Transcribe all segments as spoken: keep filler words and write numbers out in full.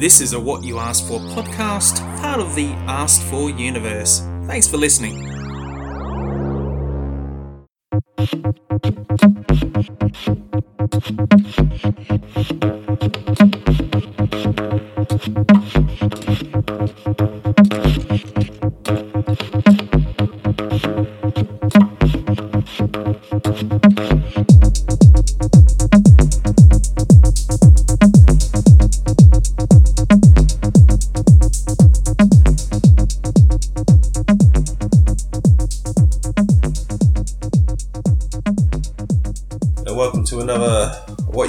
This is a What You Asked For podcast, part of the Asked For universe. Thanks for listening.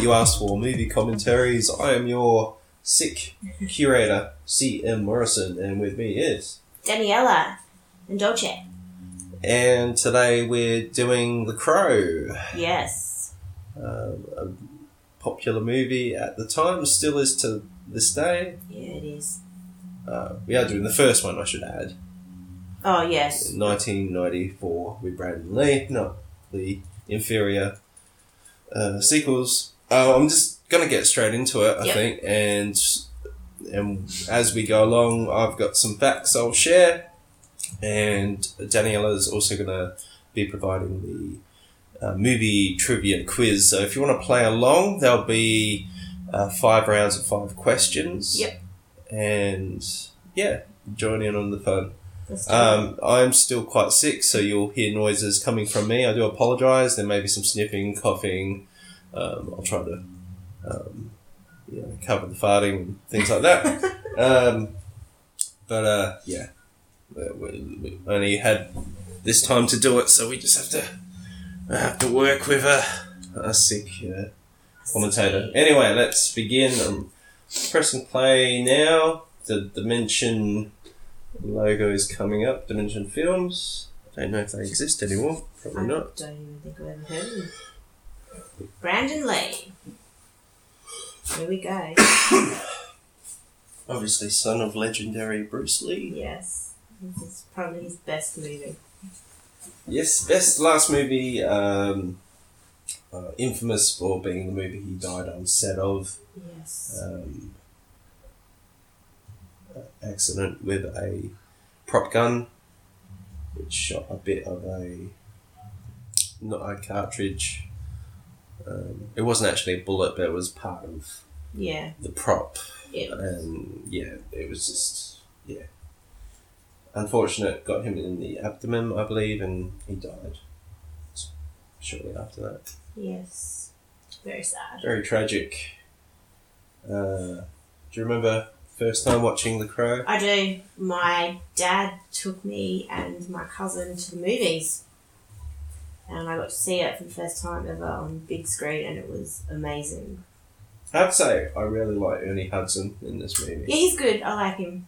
Asked For movie commentaries. I am your sick curator, C M. Morrison, and with me is Daniela and Dolce. And today we're doing The Crow. Yes. Um, a popular movie at the time, still is to this day. Yeah, it is. Uh, we are doing the first one, I should add. Oh, yes. nineteen ninety-four with Brandon Lee, not the inferior uh, sequels. Uh, I'm just going to get straight into it, I yep. think, and and as we go along, I've got some facts I'll share, and Daniela's also going to be providing the uh, movie trivia quiz. So if you want to play along, there'll be uh, five rounds of five questions. Yep. And, yeah, join in on the fun. Um, I'm still quite sick, so you'll hear noises coming from me. I do apologise. There may be some sniffing, coughing. Um, I'll try to um, you know, cover the farting and things like that. um, but uh, yeah, we, we only had this time to do it, so we just have to uh, have to work with a, a sick uh, commentator. Anyway, let's begin. I'm pressing play now. The Dimension logo is coming up. Dimension Films. I don't know if they exist anymore. Probably not. I don't even think I've ever heard of them. Brandon Lee. Here we go. Obviously, son of legendary Bruce Lee. Yes. This is probably his best movie. Yes, best last movie. Um, uh, infamous for being the movie he died on set of. Yes. Um, accident with a prop gun, which shot a bit of a... not a cartridge... Um, it wasn't actually a bullet, but it was part of yeah. the prop. Yeah. And yeah, it was just, yeah. Unfortunate, got him in the abdomen, I believe, and he died shortly after that. Yes. Very sad. Very tragic. Uh, do you remember first time watching The Crow? I do. My dad took me and my cousin to the movies. And I got to see it for the first time ever on big screen, and it was amazing. I'd say I really like Ernie Hudson in this movie. Yeah, he's good. I like him.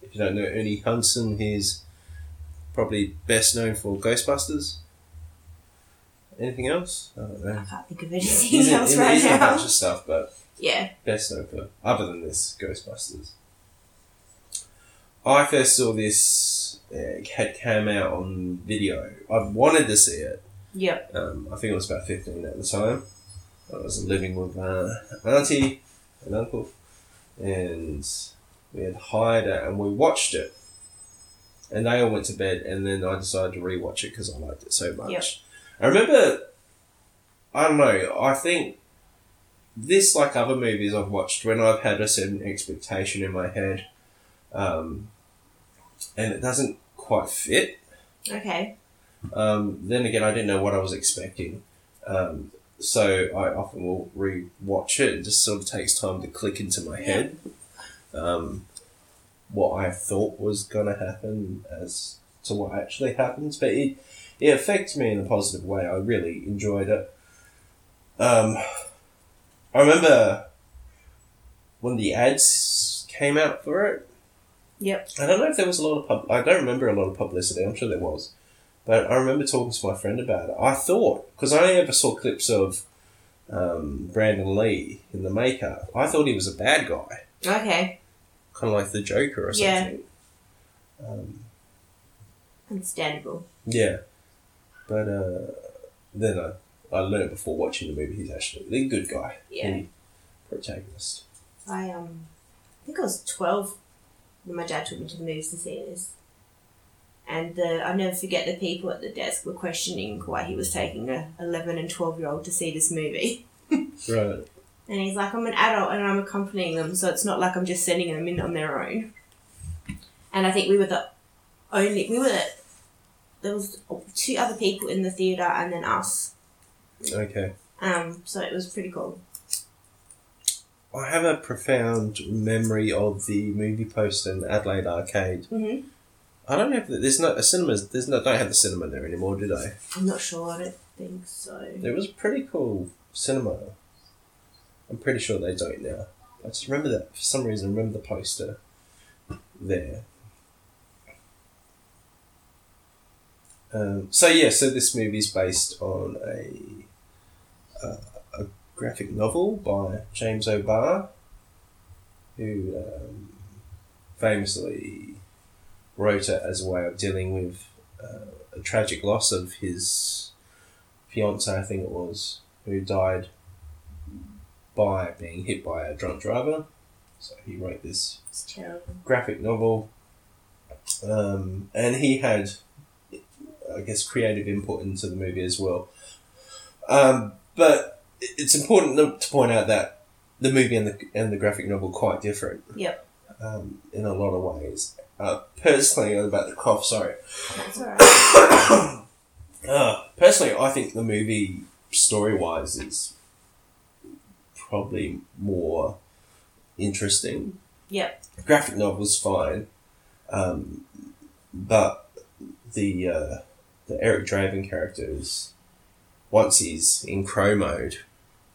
If you don't know Ernie Hudson, he's probably best known for Ghostbusters. Anything else? I don't know. I can't think of anything yeah, else in, right he's now. He's done a bunch of stuff, but yeah, best known for, other than this, Ghostbusters. I first saw this, yeah, it had came out on video. I wanted to see it. Yep. Um, I think I was about fifteen at the time. I was living with uh, auntie and uncle, and we had hired it, and we watched it. And they all went to bed, and then I decided to rewatch it because I liked it so much. Yep. I remember, I don't know, I think this, like other movies I've watched, when I've had a certain expectation in my head, Um, and it doesn't quite fit. Okay. Um, then again, I didn't know what I was expecting. Um, so I often will re-watch it. It just sort of takes time to click into my head. Um, what I thought was going to happen as to what actually happens. But it, it affects me in a positive way. I really enjoyed it. Um, I remember when the ads came out for it. Yep. I don't know if there was a lot of pub- I don't remember a lot of publicity. I'm sure there was, but I remember talking to my friend about it. I thought, because I only ever saw clips of um, Brandon Lee in the makeup. I thought he was a bad guy. Okay. Kind of like the Joker or something. Yeah. Um, Understandable. Yeah, but uh, then I I learned before watching the movie he's actually the good guy. Yeah. The protagonist. I um, I think I was twelve when my dad took me to the movies to see this. And the, I'll never forget the people at the desk were questioning why he was taking a eleven and twelve-year-old to see this movie. Right. And he's like, I'm an adult and I'm accompanying them, so it's not like I'm just sending them in on their own. And I think we were the only... We were... There was two other people in the theatre and then us. Okay. Um. So it was pretty cool. I have a profound memory of the movie poster in Adelaide Arcade. Mm-hmm. I don't have... The, there's no... A cinema's... There's no... I don't have the cinema there anymore, do I? I'm not sure. I don't think so. It was a pretty cool cinema. I'm pretty sure they don't now. I just remember that. For some reason, remember the poster there. Um, so, yeah, so this movie is based on a, uh, a graphic novel by James O'Barr, who um, famously wrote it as a way of dealing with uh, a tragic loss of his fiancée, I think it was, who died by being hit by a drunk driver. So he wrote this graphic novel, um, and he had... I guess, creative input into the movie as well. Um, but it's important to point out that the movie and the and the graphic novel are quite different. Yep. Um, in a lot of ways. Uh, personally, about the cough, sorry. That's all right. uh, personally, I think the movie, story-wise, is probably more interesting. Yep. The graphic novel's fine, um, but the... Uh, The Eric Draven character is, once he's in crow mode,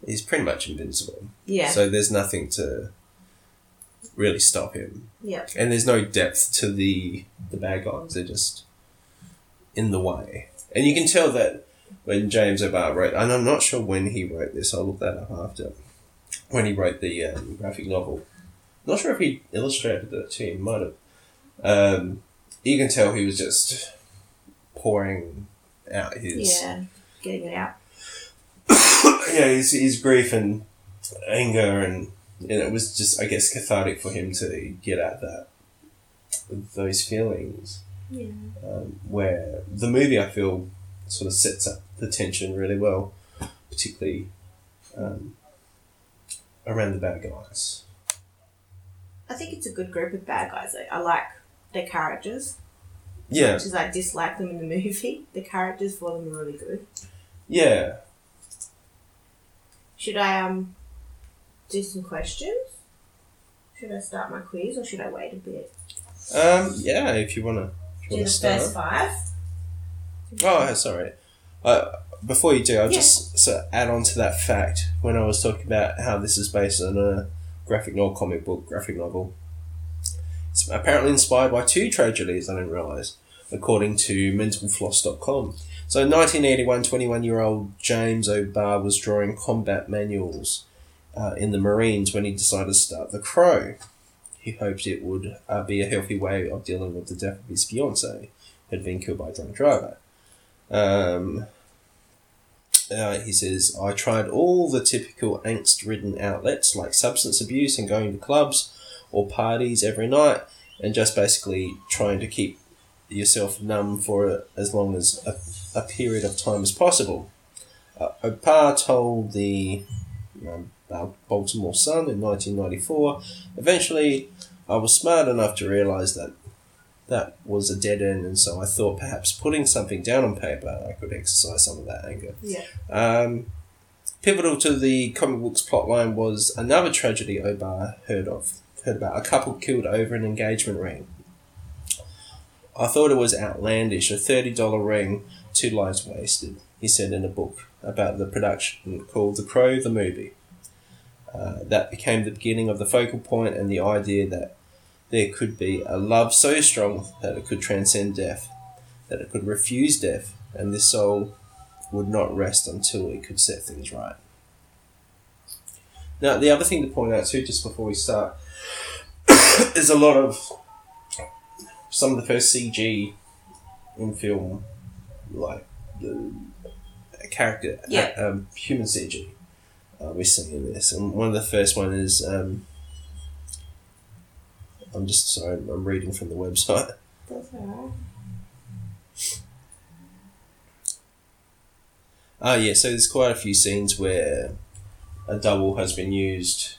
he's pretty much invincible. Yeah. So there's nothing to really stop him. Yeah. And there's no depth to the the bad guys. They're just in the way. And you can tell that when James O'Barr wrote, and I'm not sure when he wrote this, I'll look that up after, when he wrote the um, graphic novel. Not sure if he illustrated it too, he might have. Um, you can tell he was just... pouring out his... Yeah, getting it out. yeah, his, his grief and anger, and, and it was just, I guess, cathartic for him to get out that, those feelings. Yeah. Um, where the movie, I feel, sort of sets up the tension really well, particularly um, around the bad guys. I think it's a good group of bad guys. I, I like their characters. Yeah. Which is I dislike them in the movie. The characters for them are really good. Yeah. Should I um do some questions? Should I start my quiz or should I wait a bit? Um yeah, if you wanna if you do wanna the start. First five. Oh, sorry. Uh, before you do, I'll yeah. just so add on to that fact when I was talking about how this is based on a graphic novel comic book, graphic novel. It's apparently inspired by two tragedies, I didn't realise, according to mental floss dot com. So in nineteen eighty-one, twenty-one-year-old James O'Barr was drawing combat manuals uh, in the Marines when he decided to start The Crow. He hoped it would uh, be a healthy way of dealing with the death of his fiancée, who had been killed by a drunk driver. Um, uh, he says, I tried all the typical angst-ridden outlets like substance abuse and going to clubs, or parties every night, and just basically trying to keep yourself numb for as long as a, a period of time as possible. Uh, O'Barr told the um, Baltimore Sun in nineteen ninety-four, eventually I was smart enough to realise that that was a dead end, and so I thought perhaps putting something down on paper I could exercise some of that anger. Yeah. Um, pivotal to the comic book's plotline was another tragedy O'Barr heard of. heard about, a couple killed over an engagement ring. I thought it was outlandish, a thirty dollars ring, two lives wasted, he said in a book about the production called The Crow, the movie. Uh, that became the beginning of the focal point and the idea that there could be a love so strong that it could transcend death, that it could refuse death, and this soul would not rest until it could set things right. Now, the other thing to point out too, just before we start, there's a lot of some of the first C G in film, like the character, yeah. uh, um, human C G uh, we see in this. And one of the first one is um, I'm just sorry, I'm reading from the website. That's alright. Oh yeah, so there's quite a few scenes where a double has been used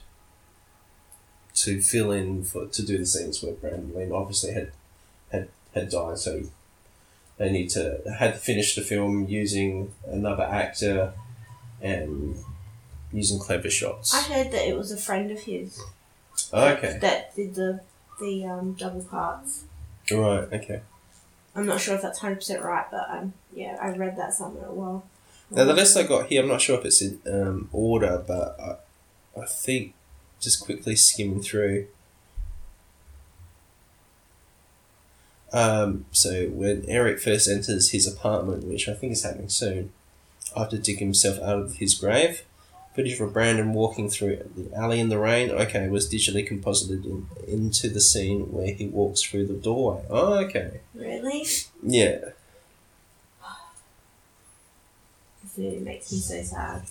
to fill in for to do the scenes where Brandon Lee obviously had had had died, so they need to had finished the film using another actor and using clever shots. I heard that it was a friend of his. Oh, okay. That did the the um, double parts. Right. Okay. I'm not sure if that's one hundred percent right, but um, yeah, I read that somewhere. Well. Now the list I got here, I'm not sure if it's in um, order, but I, I think just quickly skimming through. Um, so when Eric first enters his apartment, which I think is happening soon, after digging himself out of his grave, footage of Brandon walking through the alley in the rain, okay, was digitally composited in, into the scene where he walks through the doorway. Oh, okay. Really? Yeah. This really makes me so sad.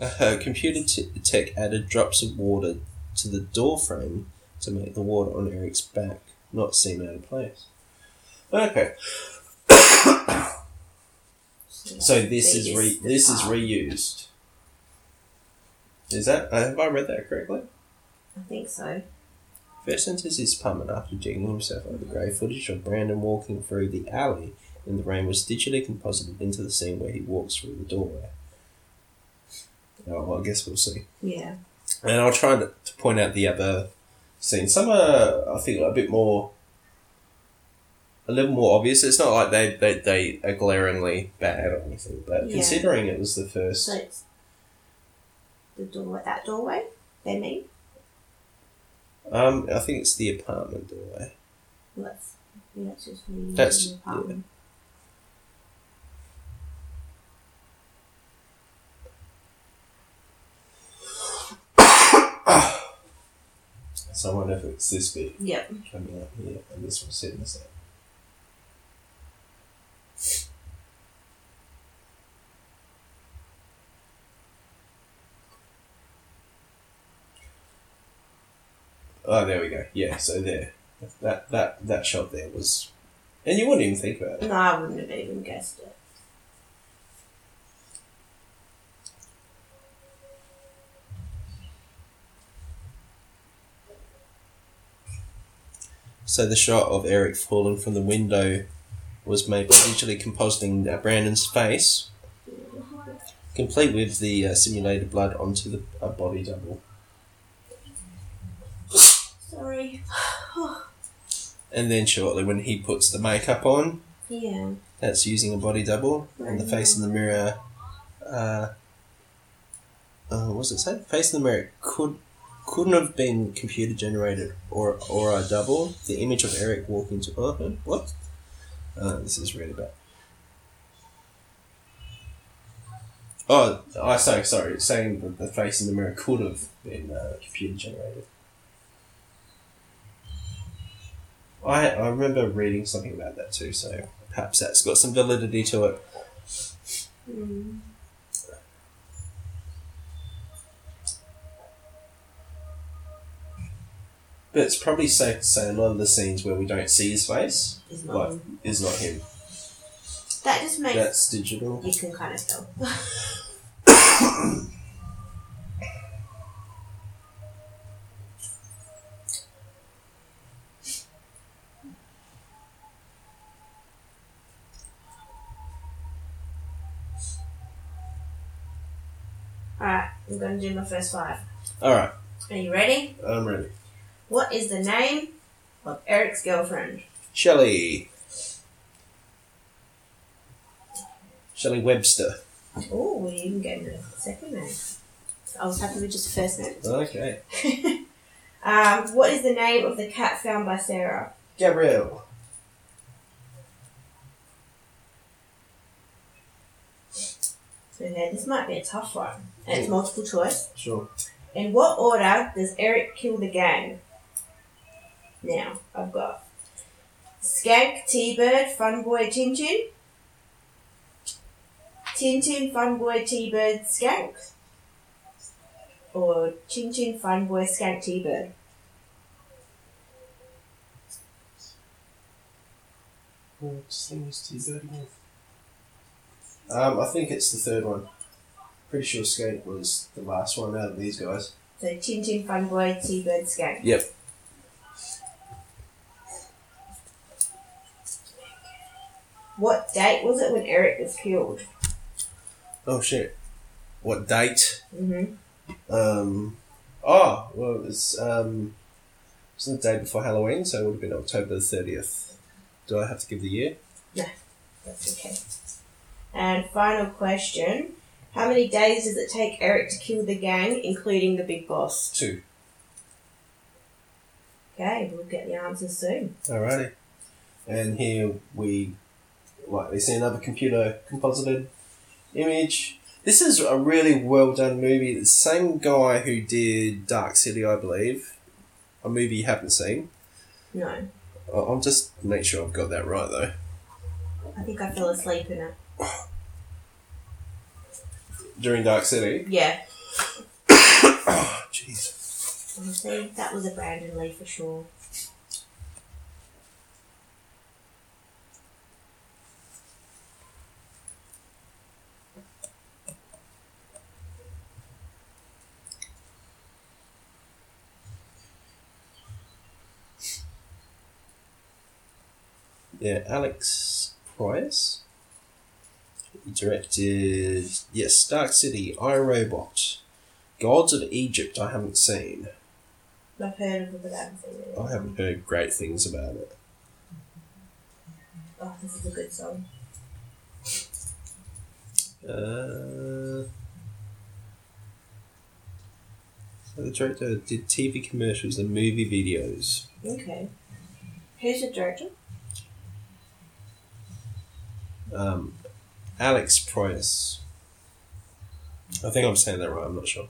uh, computer t- tech added drops of water to the door frame to make the water on Eric's back not seem out of place. Okay. So, so this is re- this is reused. Is that have I read that correctly? I think so. First enters his apartment after digging himself out of the grave. Footage of Brandon walking through the alley in the rain was digitally composited into the scene where he walks through the doorway. Oh, well, I guess we'll see. Yeah. And I'll try to, to point out the other scenes. Some are, I think, a bit more, a little more obvious. It's not like they they, they are glaringly bad or anything, but yeah. Considering it was the first. So it's the doorway, that doorway, they mean? Um, I think it's the apartment doorway. Well, that's, I think that's just really that's, the apartment. Yeah. So I wonder if it's this bit yep. coming up here, and this one's sitting this out. Oh, there we go. Yeah, so there. That that that shot there was... And you wouldn't even think about it. No, I wouldn't have even guessed it. So the shot of Eric falling from the window was made by digitally compositing Brandon's face, complete with the uh, simulated blood onto the uh, body double. Sorry. And then shortly when he puts the makeup on, yeah, that's using a body double, right. And the face in the mirror, uh, uh, what's it say? The face in the mirror could... couldn't have been computer generated or or a double. The image of Eric walking to oh, what? Uh, this is really bad. Oh, I say sorry. Saying that the face in the mirror could have been uh, computer generated. I I remember reading something about that too. So perhaps that's got some validity to it. Mm. But it's probably safe to say a lot of the scenes where we don't see his face is not, like, him. Is not him. That just makes... That's digital. You can kind of tell. Alright, I'm going to do my first five. Alright. Are you ready? I'm ready. What is the name of Eric's girlfriend? Shelley. Shelley Webster. Oh, we didn't get into the second name. I was happy with just the first name. Okay. um, what is the name of the cat found by Sarah? Gabrielle. So now this might be a tough one. And it's multiple choice. Sure. In what order does Eric kill the gang? Now, I've got Skank, T-Bird, Fun Boy, Chin Chin. Tin Tin, Fun Boy, T-Bird, Skank. Or Chin Chin, Fun Boy, Skank, T-Bird. Michael sings T-Bird again? Um, I think it's the third one. Pretty sure Skank was the last one out of these guys. So Chin Chin, Fun Boy, T-Bird, Skank. Yep. What date was it when Eric was killed? Oh shit. What date? Mm-hmm. Um, oh, well it was, um, it was the day before Halloween, so it would have been October the thirtieth. Do I have to give the year? No, that's okay. And final question. How many days does it take Eric to kill the gang, including the big boss? Two. Okay, we'll get the answer soon. Alrighty. And here we, like, we see another computer composited image. This is a really well done movie. The same guy who did Dark City, I believe. A movie you haven't seen. No. I'll just make sure I've got that right, though. I think I fell asleep in it. During Dark City? Yeah. Oh, jeez. Honestly, that was a Brandon Lee for sure. Yeah, Alex Proyas directed, yes, Dark City, I, Robot, Gods of Egypt. I haven't seen. I've heard of it, but I haven't seen it. I haven't heard great things about it. Oh, this is a good song. Uh, so the director did T V commercials and movie videos. Okay, who's the director? Um, Alex Proyas. I think I'm saying that right, I'm not sure.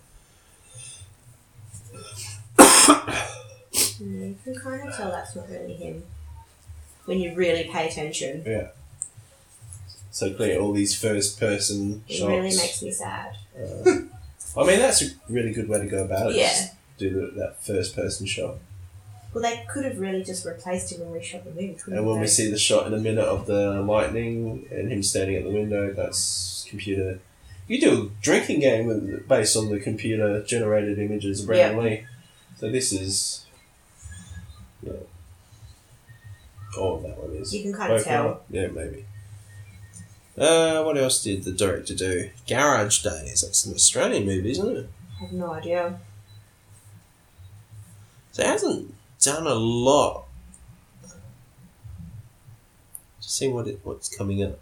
You can kind of tell that's not really him when you really pay attention. Yeah. So clearly all these first person shots. It really makes me sad. Uh, I mean, that's a really good way to go about it. Yeah. Do the, that first person shot. Well, they could have really just replaced him when we shot the movie. And when they? we see the shot in a minute of the lightning and him standing at the window, that's computer. You do a drinking game with, based on the computer-generated images of Brandon Lee. Yep. So this is... Yeah. Oh, that one is. You can kind of tell. Yeah, maybe. Uh, what else did the director do? Garage Days. That's an Australian movie, isn't it? I have no idea. So it hasn't... done a lot. Just see what it, what's coming up.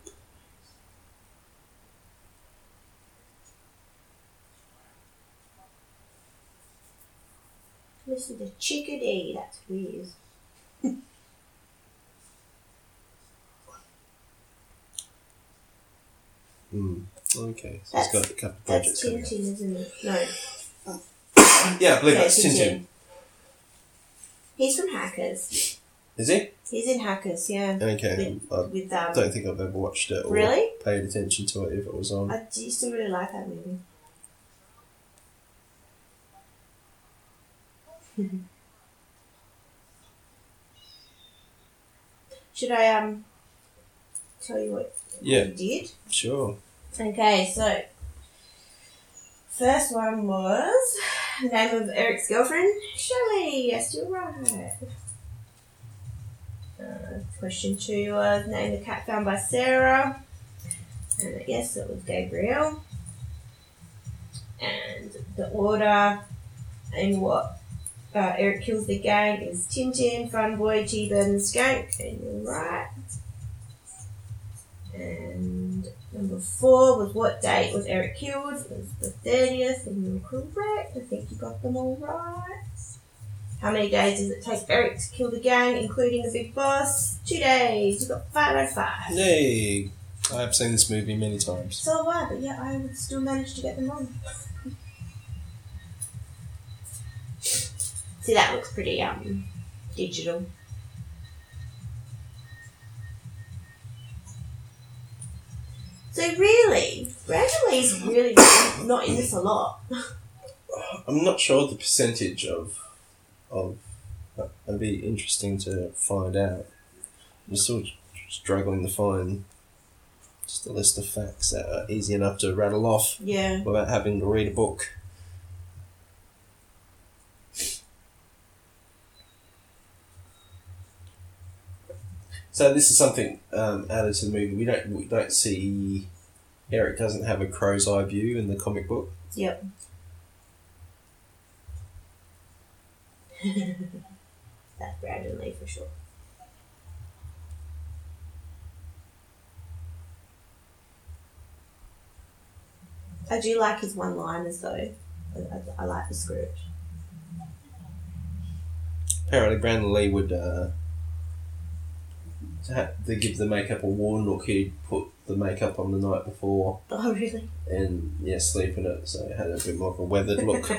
This is a chickadee, that's weird. Hmm. Okay. So that's, it's got a couple of projects. That's Tin Tin, isn't it? No. Oh. Yeah, I believe yeah, that's Tin Tin. He's from Hackers. Is he? He's in Hackers, yeah. Okay. With, I with, um, don't think I've ever watched it or really? paid attention to it if it was on. I used to really like that movie. Should I um tell you what yeah. you did? Sure. Okay, so first one was... Name of Eric's girlfriend? Shelley. Yes, you're right. Uh, question two was name the cat found by Sarah. And I guess it was Gabrielle. And the order in what uh, Eric kills the gang is Tin Tin, Fun Boy, T-Bird and Skank. And you're right. And number four was what date was Eric killed? It was the thirtieth, and you were correct. I think you got them all right. How many days does it take Eric to kill the gang, including the big boss? Two days. You got five out of five. Yay. I have seen this movie many times. So have I, but yeah, I would still manage to get them wrong. See, that looks pretty um digital. So really, Brandon Lee's really not in this a lot. I'm not sure the percentage of, of, it'd be interesting to find out. I'm still struggling to find just a list of facts that are easy enough to rattle off yeah. without having to read a book. So this is something um, added to the movie. We don't we don't see... Eric doesn't have a crow's eye view in the comic book. Yep. That's Brandon Lee for sure. I do like his one-liners though. I, I like the script. Apparently Brandon Lee would... Uh, To, have, to give the makeup a worn look, he'd put the makeup on the night before. Oh, really? And, yeah, sleep in it, so it had a bit more of a weathered look.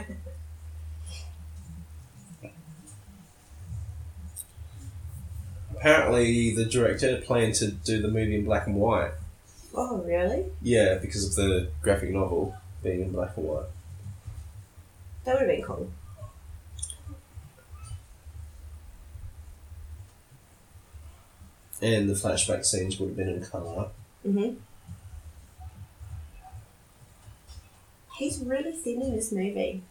Apparently, the director planned to do the movie in black and white. Oh, really? Yeah, because of the graphic novel being in black and white. That would have been cool. And the flashback scenes would have been in colour. Mm-hmm. He's really thin in this movie.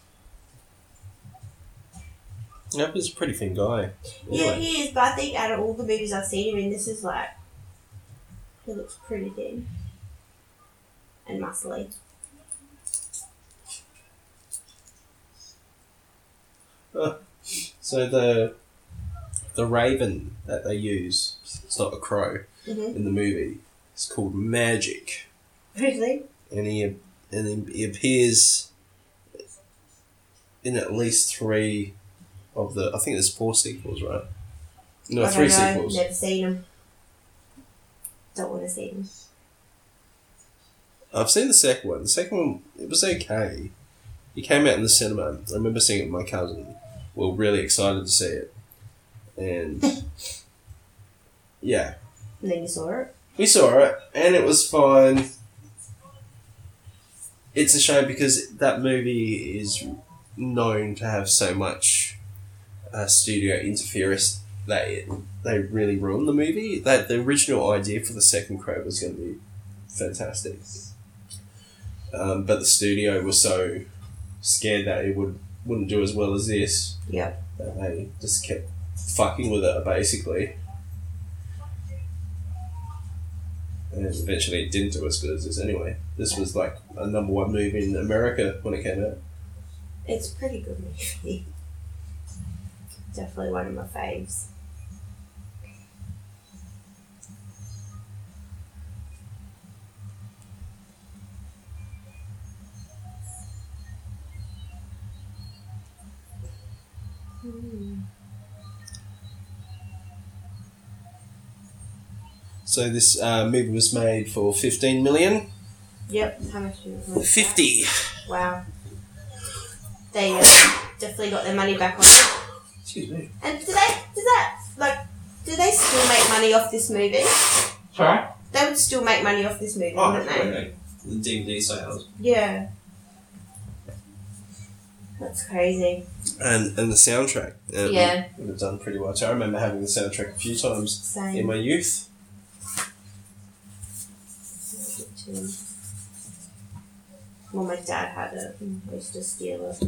Yep, he's a pretty thin guy. Anyway. Yeah, he is, but I think out of all the movies I've seen him in, this is like... He looks pretty thin. And muscly. Uh, so the... The raven that they use, it's not a crow, mm-hmm. in the movie, it's called Magic. Really? And he, and he appears in at least three of the, I think there's four sequels, right? No, I three don't know. sequels. Never seen them. Don't want to see them. I've seen the second one. The second one, it was okay. It came out in the cinema. I remember seeing it with my cousin. We were really excited to see it. And yeah. And then you saw it? We saw it, and it was fine. It's a shame because that movie is known to have so much uh, studio interference that it, they really ruined the movie. That the original idea for the second Crow was going to be fantastic. Um, but the studio was so scared that it would, wouldn't do as well as this. Yeah. That they just kept fucking with it, basically. And eventually it didn't do as good as this anyway. This was like a number one movie in America when it came out. It's a pretty good movie. Definitely one of my faves. Hmm. So this uh, movie was made for fifteen million dollars. Yep. How much did it make? fifty. Wow. They uh, definitely got their money back on it. Excuse me. And do they, do that, like, do they still make money off this movie? Sorry? They would still make money off this movie, oh, wouldn't they? Okay. The D V D sales. Yeah. That's crazy. And and the soundtrack. Um, yeah. Would have done pretty well too. I remember having the soundtrack a few times Same. in my youth. Well, my dad had it. I used to steal it.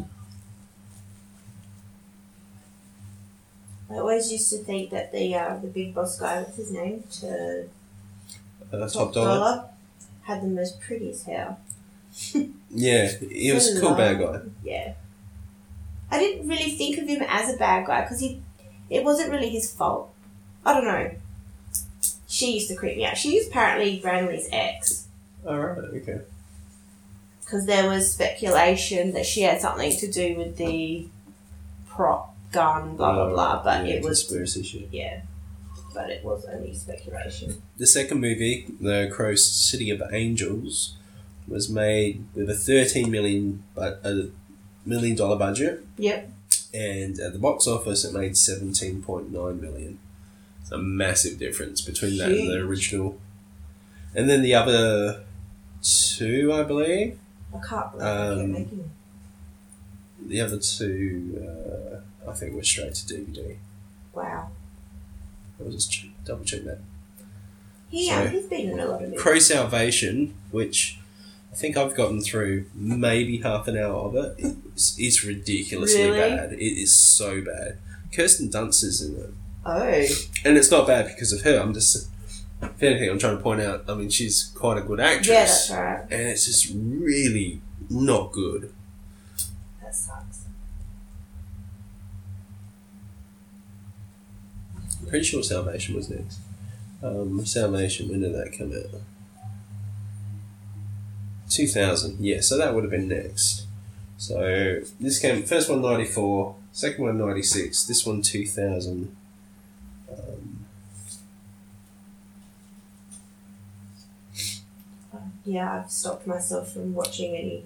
I always used to think that the uh, the big boss guy, what's his name, to uh, Top, Top Dollar. Dollar, had the most prettiest hair. Yeah, he was so a cool bad guy. Yeah, I didn't really think of him as a bad guy because he, it wasn't really his fault. I don't know. She used to creep me out. She was apparently Branley's ex. Oh, right, okay. Because there was speculation that she had something to do with the prop gun, blah, blah, blah. But yeah, it was... conspiracy shit. Yeah. But it was only speculation. The second movie, The Crow City of Angels, was made with a thirteen million dollars but a million dollar budget. Yep. And at the box office, it made seventeen point nine million dollars. A massive difference between that Huge. and the original. And then the other two, I believe. I can't remember. Um, making them. The other two, uh, I think, were straight to D V D. Wow. I'll just double check that. Yeah, so, he's been in a lot of movies. Crow Salvation, which I think I've gotten through maybe half an hour of it, is, is ridiculously really? bad. It is so bad. Kirsten Dunst is in it. Oh. And it's not bad because of her. I'm just, if anything, I'm trying to point out, I mean, she's quite a good actress. Yeah, that's right. And it's just really not good. That sucks. I'm pretty sure Salvation was next. Um, Salvation, when did that come out? two thousand, yeah, so that would have been next. So, this came, first one ninety-four, second one ninety-six, this one two thousand. Um, yeah, I've stopped myself from watching any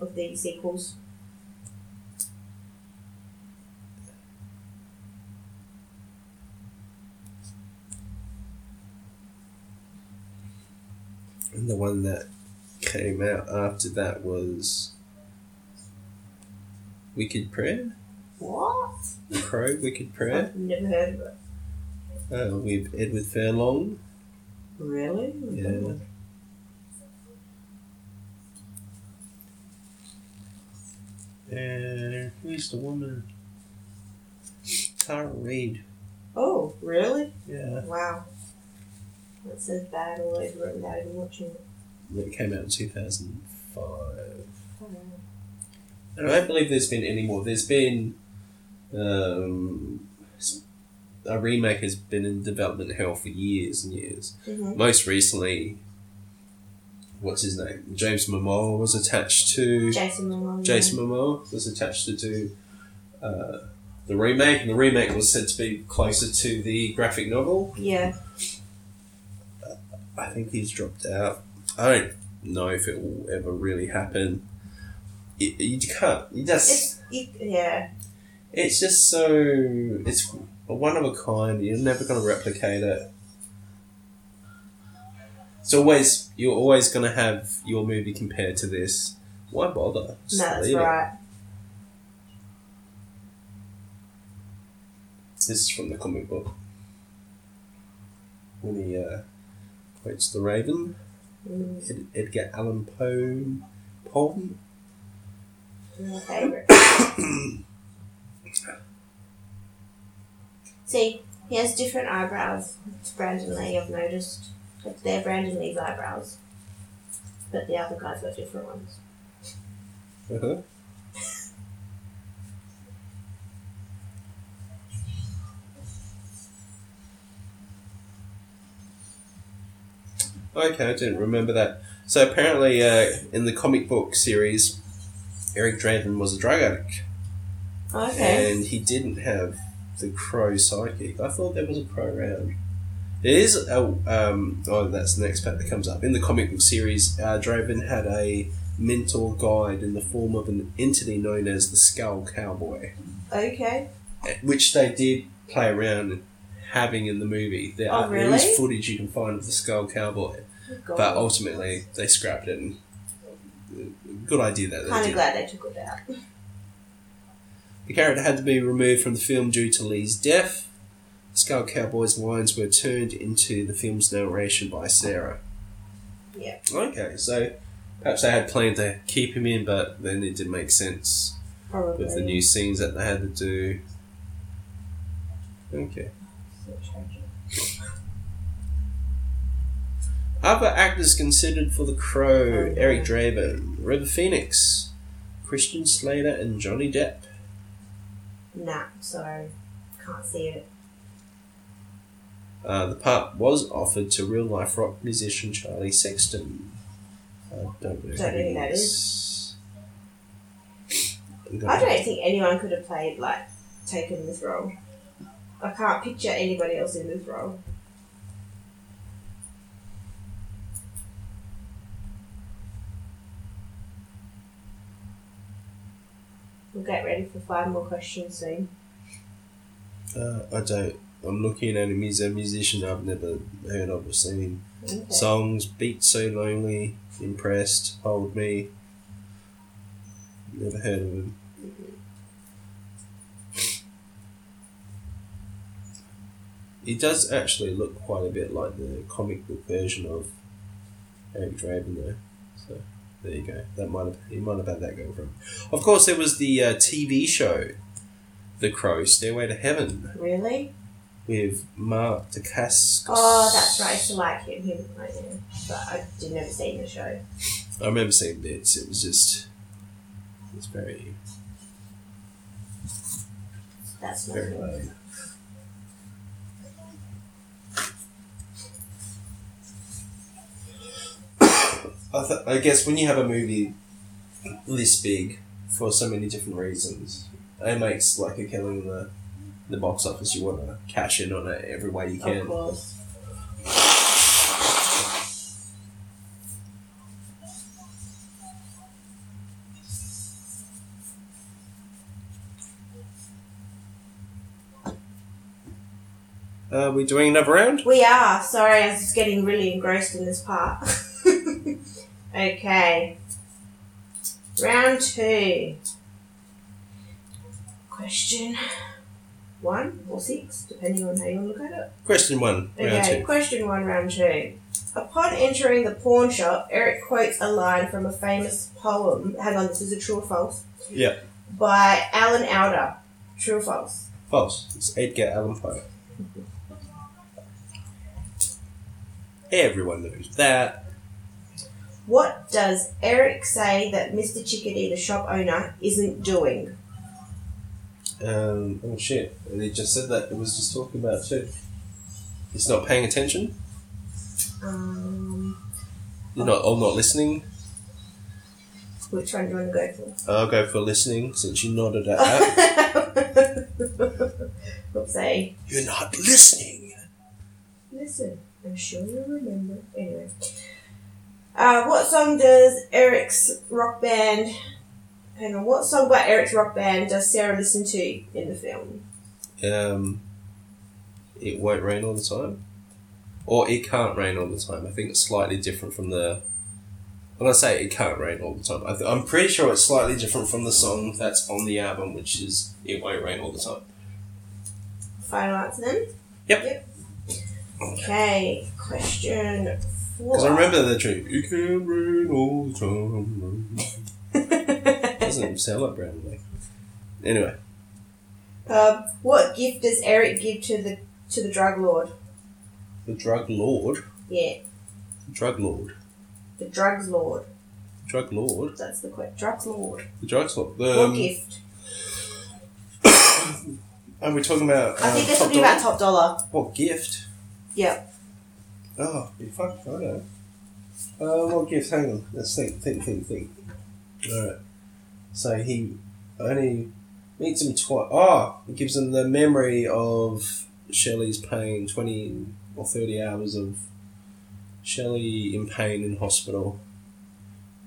of these sequels. And the one that came out after that was Wicked Prayer. What? Crow, Wicked Prayer. I've never heard of it. Oh, with Edward Furlong. Really? Yeah. And who's the woman? Tara Reid. Oh, really? Yeah. Wow. It says bad all over it without even watching it. It came out in two thousand five. Oh. And I don't believe there's been any more. There's been... Um, a remake has been in development hell for years and years. Mm-hmm. Most recently, what's his name? James Momoa was attached to... Jason Momoa. Jason yeah. Momoa was attached to do uh, the remake, and the remake was said to be closer to the graphic novel. Yeah. I think he's dropped out. I don't know if it will ever really happen. It, you can't. You just, it's, it, yeah. It's just so... It's a one of a kind. You're never going to replicate it. It's always... You're always going to have your movie compared to this. Why bother? Just no, that's right. It. This is from the comic book. When he... Uh, It's The Raven, mm. Ed, Edgar Allan Poe. Poe? My favourite. See, he has different eyebrows to Brandon Lee, I've noticed. Like, they're Brandon Lee's eyebrows. But the other guys got different ones. Uh-huh. Okay, I didn't remember that. So apparently uh, in the comic book series, Eric Draven was a drug addict. Okay. And he didn't have the crow psychic. I thought there was a crow around. It is... A, um, oh, that's the next part that comes up. In the comic book series, uh, Draven had a mentor guide in the form of an entity known as the Skull Cowboy. Okay. Which they did play around having in the movie. There, oh, really? There is footage you can find of the Skull Cowboy. God. But ultimately, they scrapped it. And good idea that they did. Kind of glad they took it out. The character had to be removed from the film due to Lee's death. The Skull Cowboy's lines were turned into the film's narration by Sarah. Yeah. Okay, so perhaps they had planned to keep him in, but then it didn't make sense. Probably. With the new scenes that they had to do. Okay. Other actors considered for The Crow: oh, Eric Draven, River Phoenix, Christian Slater, and Johnny Depp. Nah, sorry, can't see it. Uh, the part was offered to real-life rock musician Charlie Sexton. I don't know who that is. I don't think anyone could have played like taken this role. I can't picture anybody else in this role. We'll get ready for five more questions soon. Uh, I don't. I'm looking at him. He's a musician I've never heard of or seen. Okay. Songs, Beat So Lonely, Impressed, Hold Me. Never heard of him. It does actually look quite a bit like the comic book version of Eric Draven, though. So there you go. That might have he might have had that going for him. Of course, there was the uh, T V show, The Crow, Stairway to Heaven. Really? With Mark Dacascos. Oh, that's right. I used to like him. He was my name, but I did never see the show. I remember seeing bits. It was just, it was very. That's very lame. I, th- I guess when you have a movie this big for so many different reasons, it makes like a killing in the, the box office. You want to cash in on it every way you can. Of course. Are we doing another round? We are. Sorry, I was just getting really engrossed in this part. Okay. Round two. Question one or six, depending on how you look at it. Question one, round okay, two. Question one, round two. Upon entering the pawn shop, Eric quotes a line from a famous poem. Hang on, this is a true or false? Yeah. By Alan Alda. True or false? False. It's Edgar Allan Poe. Everyone knows that. What does Eric say that Mister Chickadee, the shop owner, isn't doing? Um, oh shit. And he just said that. It was just talking about it too. He's not paying attention? Um. You're not, I'm not listening? Which one do you want to go for? I'll go for listening, since you nodded at that. Oopsie. You're not listening. Listen, I'm sure you'll remember. Anyway. Uh, what song does Eric's rock band... Hang on, what song by Eric's rock band does Sarah listen to in the film? Um, It Won't Rain All The Time? Or It Can't Rain All The Time. I think it's slightly different from the... When I say It Can't Rain All The Time, I th- I'm pretty sure it's slightly different from the song that's on the album, which is It Won't Rain All The Time. Final answer then? Yep. Yep. Okay, question... Because I remember the tune. It can rain all the time. It doesn't sound like Brandon Lee. Anyway. Um, what gift does Eric give to the to the drug lord? The drug lord? Yeah. The drug lord. The drugs lord. The drug lord? That's the question. Drugs lord. The drugs lord. The, what um, gift? Are we talking about... I um, think they're talking dollar? about Top Dollar. What gift? Yep. Oh, you fuck, I know. Uh, what gift? Hang on. Let's think, think, think, think. Alright. So he only meets him twice. Oh, it gives him the memory of Shelley's pain, twenty or thirty hours of Shelley in pain in hospital.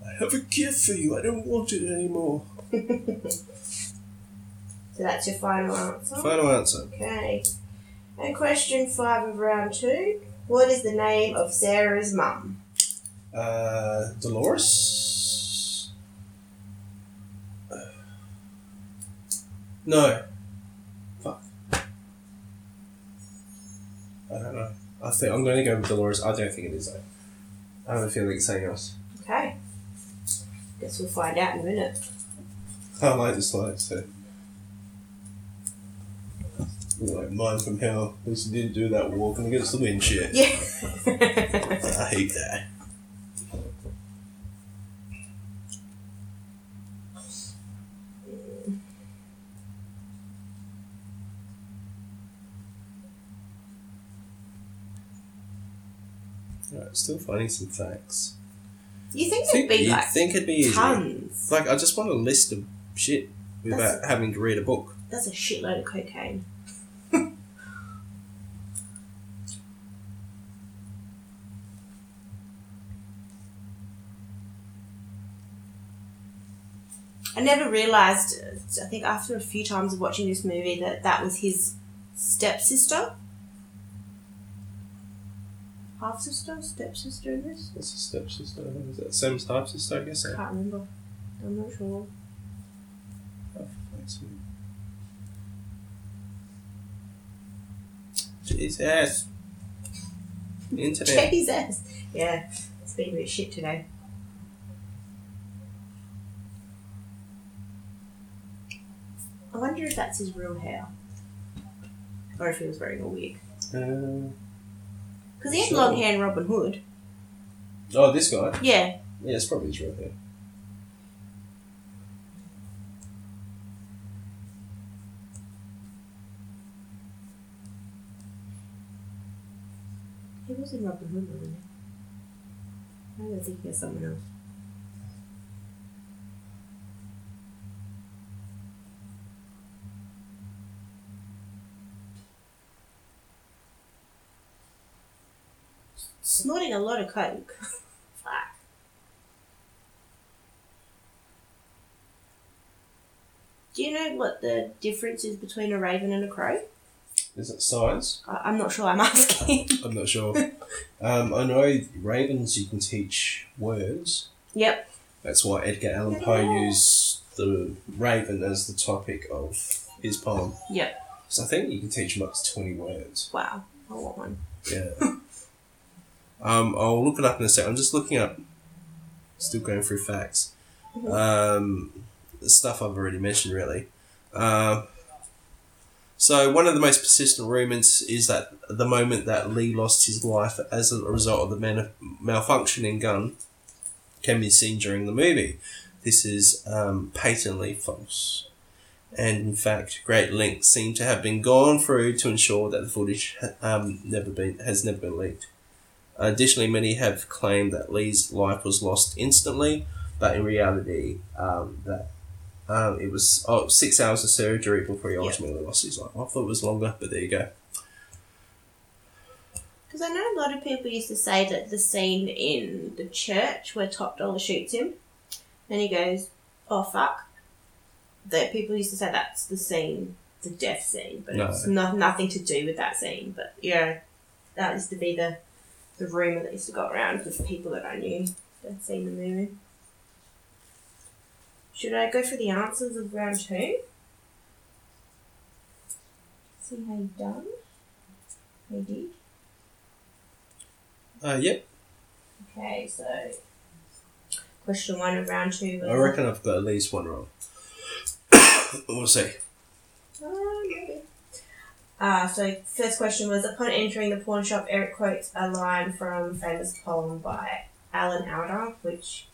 I have a gift for you. I don't want it anymore. So that's your final answer? Final answer. Okay. And question five of round two. What is the name of Sarah's mum? Uh, Dolores? Uh, no. Fuck. I don't know. I think I'm going to go with Dolores. I don't think it is, though. I have a feeling it's something else. Okay. Guess we'll find out in a minute. I like the slides, so. Like Mine from Hell, at least he didn't do that walking against the wind shit. Yeah. I hate that. Alright, still finding some facts. You think it'd be like think it'd be tons? Like, I just want a list of shit without that's, having to read a book. That's a shitload of cocaine. I never realised, I think after a few times of watching this movie, that that was his stepsister. Half-sister? Stepsister in this? What's a stepsister? Is that the same as half-sister, I guess? I can't remember. I'm not sure. Jesus. Internet. Jesus. Yeah, it's been a bit shit today. I wonder if that's his real hair. Or if he was wearing a wig. Because uh, he had sure. long hair in Robin Hood. Oh, this guy? Yeah. Yeah, it's probably his real hair. He was in Robin Hood, wasn't he? I don't think he was someone else. Snorting a lot of coke. Fuck. Do you know what the difference is between a raven and a crow? Is it science? I- I'm not sure. I'm asking. I'm not sure. um, I know ravens, you can teach words. Yep. That's why Edgar Allan Poe yeah. used the raven as the topic of his poem. Yep. So I think you can teach them up to twenty words. Wow. I want one. Yeah. Um, I'll look it up in a sec. I'm just looking up, still going through facts. Mm-hmm. Um, the stuff I've already mentioned, really. Uh, so one of the most persistent rumours is that at the moment that Lee lost his life as a result of the man- malfunctioning gun can be seen during the movie. This is um, patently false. And in fact, great lengths seem to have been gone through to ensure that the footage um, never been has never been leaked. Additionally, many have claimed that Lee's life was lost instantly, but in reality, um, that um, it was oh, six hours of surgery before he ultimately yep. lost his life. I thought it was longer, but there you go. Because I know a lot of people used to say that the scene in the church where Top Dollar shoots him, and he goes, oh, fuck, that people used to say that's the scene, the death scene, but no. it's not, nothing to do with that scene. But, yeah, that used to be the... the rumour that used to go around with people that I knew that had seen the movie. Should I go for the answers of round two? See how you've done? How you did? Uh, yep. Okay, so question one of round two. I reckon I've got at least one wrong. We'll see. Oh, maybe. Uh, so, first question was, upon entering the pawn shop, Eric quotes a line from a famous poem by Alan Alda, which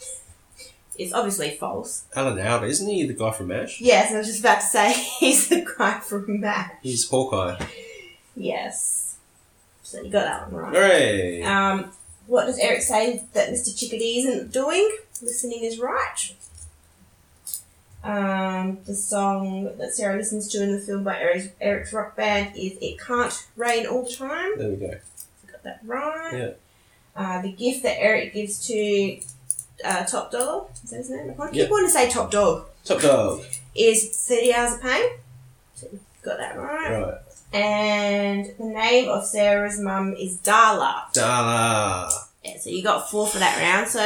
is obviously false. Alan Alda, isn't he the guy from MASH? Yes, I was just about to say he's the guy from MASH. He's Hawkeye. Yes. So, you got that one right. Hooray! Um, what does Eric say that Mister Chickadee isn't doing? Listening is right. Um, the song that Sarah listens to in the film by Eric's, Eric's rock band is It Can't Rain All The Time. There we go. Got that right. Yeah. Uh, the gift that Eric gives to uh, Top Dollar, is that his name? I keep yeah. wanting to say Top Dog. Top Dog. Is thirty Hours of Pain. So got that right. Right. And the name of Sarah's mum is Dala. Dala. Yeah, so you got four for that round. So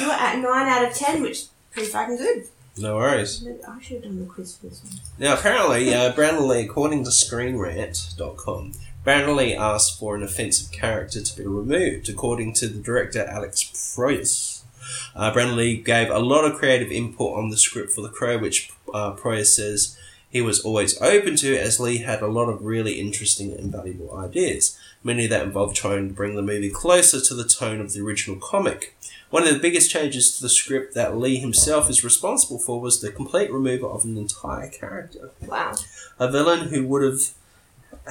you're at nine out of ten, which is pretty fucking good. No worries. I should have done the quiz for this one. Now, apparently, uh, Brandon Lee, according to Screen Rant dot com, Brandon Lee asked for an offensive character to be removed, according to the director Alex Proyas. Uh, Brandon Lee gave a lot of creative input on the script for The Crow, which uh, Proyas says he was always open to, as Lee had a lot of really interesting and valuable ideas, many that involved trying to bring the movie closer to the tone of the original comic. One of the biggest changes to the script that Lee himself is responsible for was the complete removal of an entire character. Wow. A villain who would have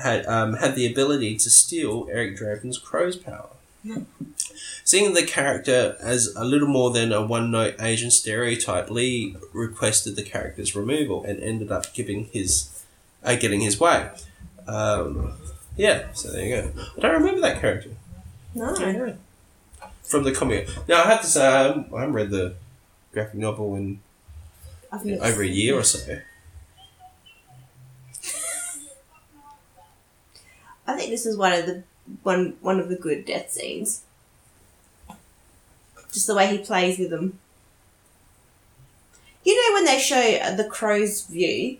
had um, had the ability to steal Eric Draven's crow's power. Seeing the character as a little more than a one-note Asian stereotype, Lee requested the character's removal and ended up giving his, uh, getting his way. Um, yeah, so there you go. I don't remember that character. No, I don't. From the comic. Now, I have to say, um, I haven't read the graphic novel in, in over a year or so. I think this is one of the one one of the good death scenes. Just the way he plays with them. You know when they show the crow's view,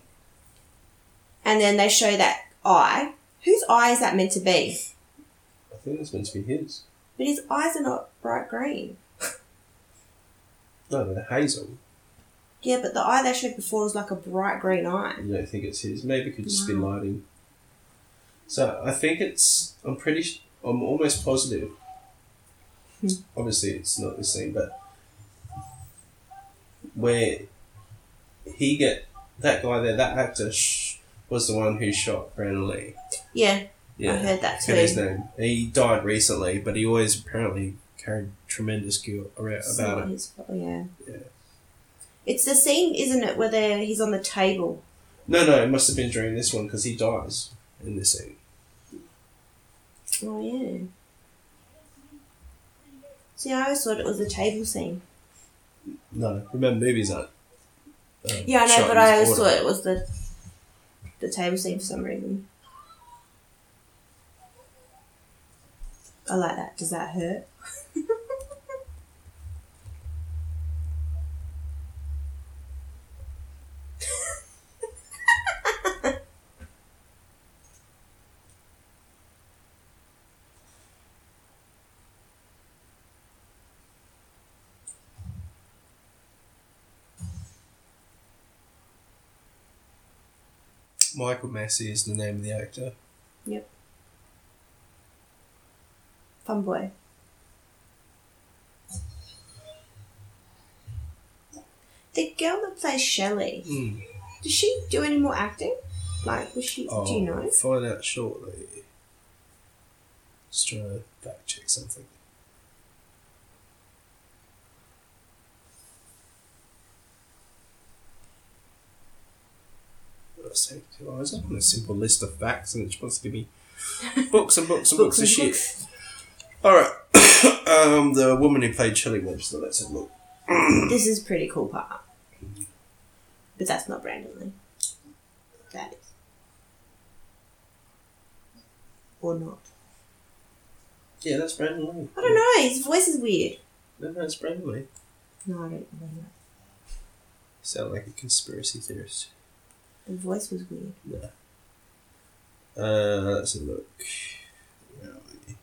and then they show that eye, Whose eye is that meant to be? I think it's meant to be his. But his eyes are not bright green. No, they're hazel. Yeah, but the eye they showed before was like a bright green eye. You don't think it's his? Maybe it could just no. be lighting. So I think it's... I'm pretty... Sh- I'm almost positive. Hmm. Obviously, it's not the same, but... Where he get... That guy there, that actor... Sh- was the one who shot Brandon Lee. Yeah, yeah, I heard that too. His name. He died recently, but he always apparently carried tremendous guilt around so about it. Yeah. yeah. It's the scene, isn't it, where he's on the table? No, no, it must have been during this one because he dies in this scene. Oh, yeah. See, I always thought it was a table scene. No, remember movies aren't. Uh, yeah, I know, but I always order. thought it was the... the table scene for some reason. I like that. Does that hurt? Michael Massee is the name of the actor. Yep. Fun Boy. The girl that plays Shelley, mm. does she do any more acting? Like, was she? Oh, do you know? I'll find out shortly. Just trying to fact check something. I was on a simple list of facts and it's supposed to give me books and books and books, books and, and shit. Books. Alright, um, the woman who played Shelley Webster, let's have a look. This is a pretty cool part. But that's not Brandon Lee. That is. Or not. Yeah, that's Brandon Lee. I don't know, his voice is weird. No, no, it's Brandon Lee. No, I don't know that. Sound like a conspiracy theorist. The voice was weird. Yeah. Uh, let's have a look. Where are we?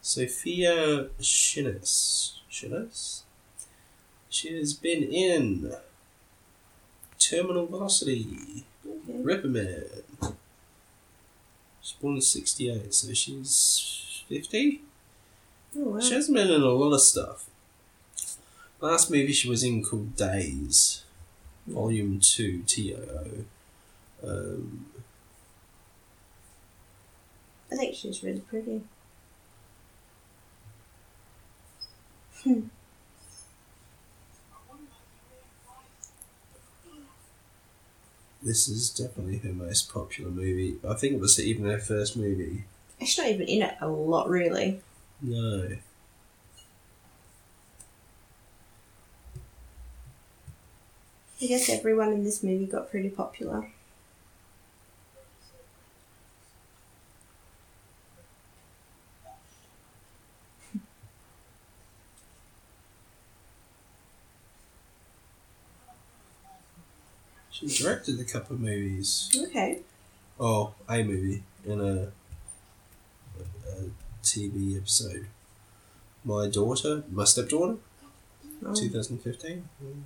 Sophia Shinnis. Shinnis? She has been in Terminal Velocity. Okay. Ripperman. She's born in sixty-eight, so she's fifty? Oh, wow. She hasn't been in a lot of stuff. Last movie she was in called Days. Volume two, T O O. Um, I think she's really pretty. Hmm. This is definitely her most popular movie. I think it was even her first movie. She's not even in it a lot, really. No. I guess everyone in this movie got pretty popular. She directed a couple of movies. Okay. Oh, a movie in a, a T V episode. My Daughter, My Stepdaughter, oh. twenty fifteen. Mm.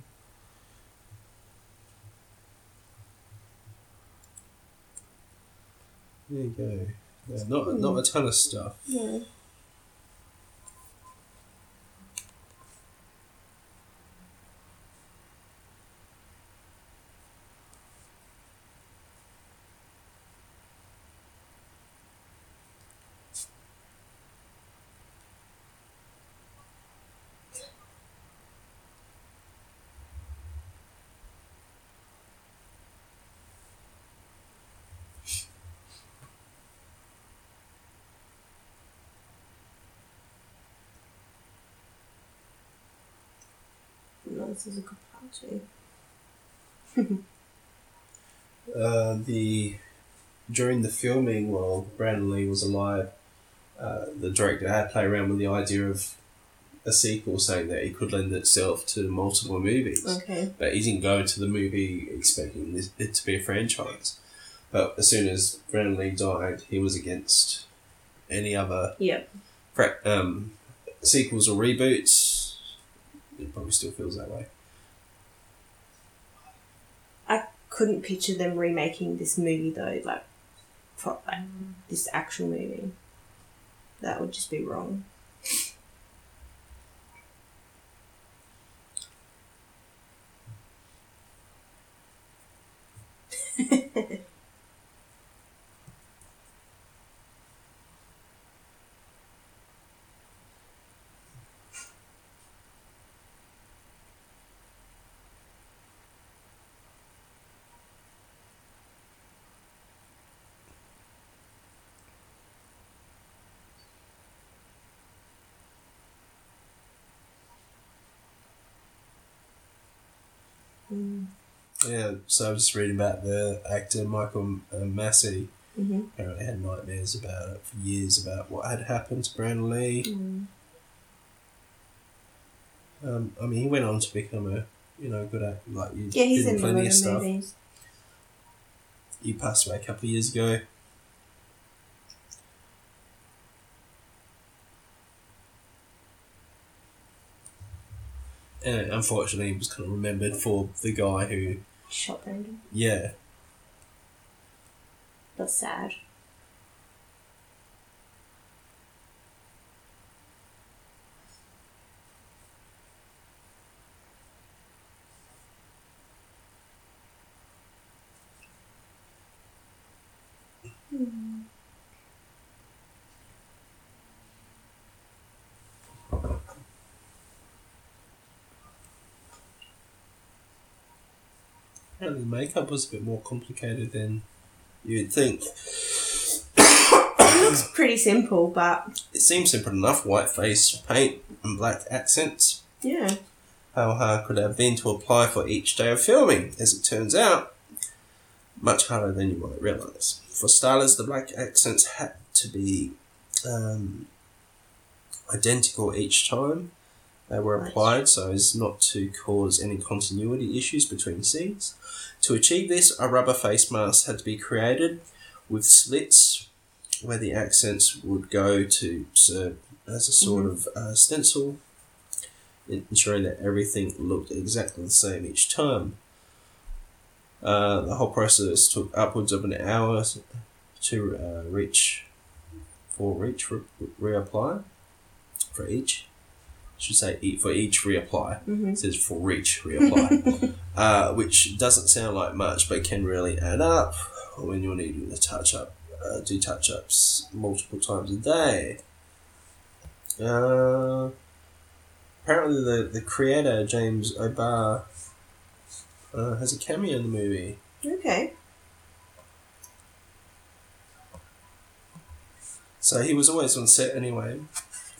There you go. Yeah, not mm. not a ton of stuff. Yeah. This is a good part too. uh, the during the filming, while Brandon Lee was alive, uh, the director had played around with the idea of a sequel, saying that it could lend itself to multiple movies. Okay. But he didn't go to the movie expecting this, it to be a franchise. But as soon as Brandon Lee died, he was against any other yep. fra- um, sequels or reboots. It probably still feels that way. I couldn't picture them remaking this movie, though, like, pro- like this actual movie. That would just be wrong. Yeah, so I was just reading about the actor Michael uh, Massee. Mm-hmm. Apparently had nightmares about it for years, about what had happened to Brandon Lee. Mm. Um, I mean, he went on to become a, you know, good actor. Like, you yeah, he's in plenty of stuff. Movies. He passed away a couple of years ago. And unfortunately, he was kind of remembered for the guy who shot Brandon. Yeah. That's sad. Mm. Apparently, the makeup was a bit more complicated than you'd think. It looks pretty simple, but... It seems simple enough. White face paint and black accents. Yeah. How hard could it have been to apply for each day of filming? As it turns out, much harder than you might realise. For starters, the black accents had to be um, identical each time they were applied, so as not to cause any continuity issues between scenes. To achieve this, a rubber face mask had to be created with slits where the accents would go to serve as a sort mm-hmm. of uh, stencil, ensuring that everything looked exactly the same each time. Uh, the whole process took upwards of an hour to uh, reach, for reach, re- reapply for each. Should say eat for each reapply. Mm-hmm. It says for each reapply, uh, which doesn't sound like much, but can really add up when you're needing to touch up, uh, do touch ups multiple times a day. Uh, apparently, the the creator James O'Barr uh, has a cameo in the movie. Okay. So he was always on set anyway,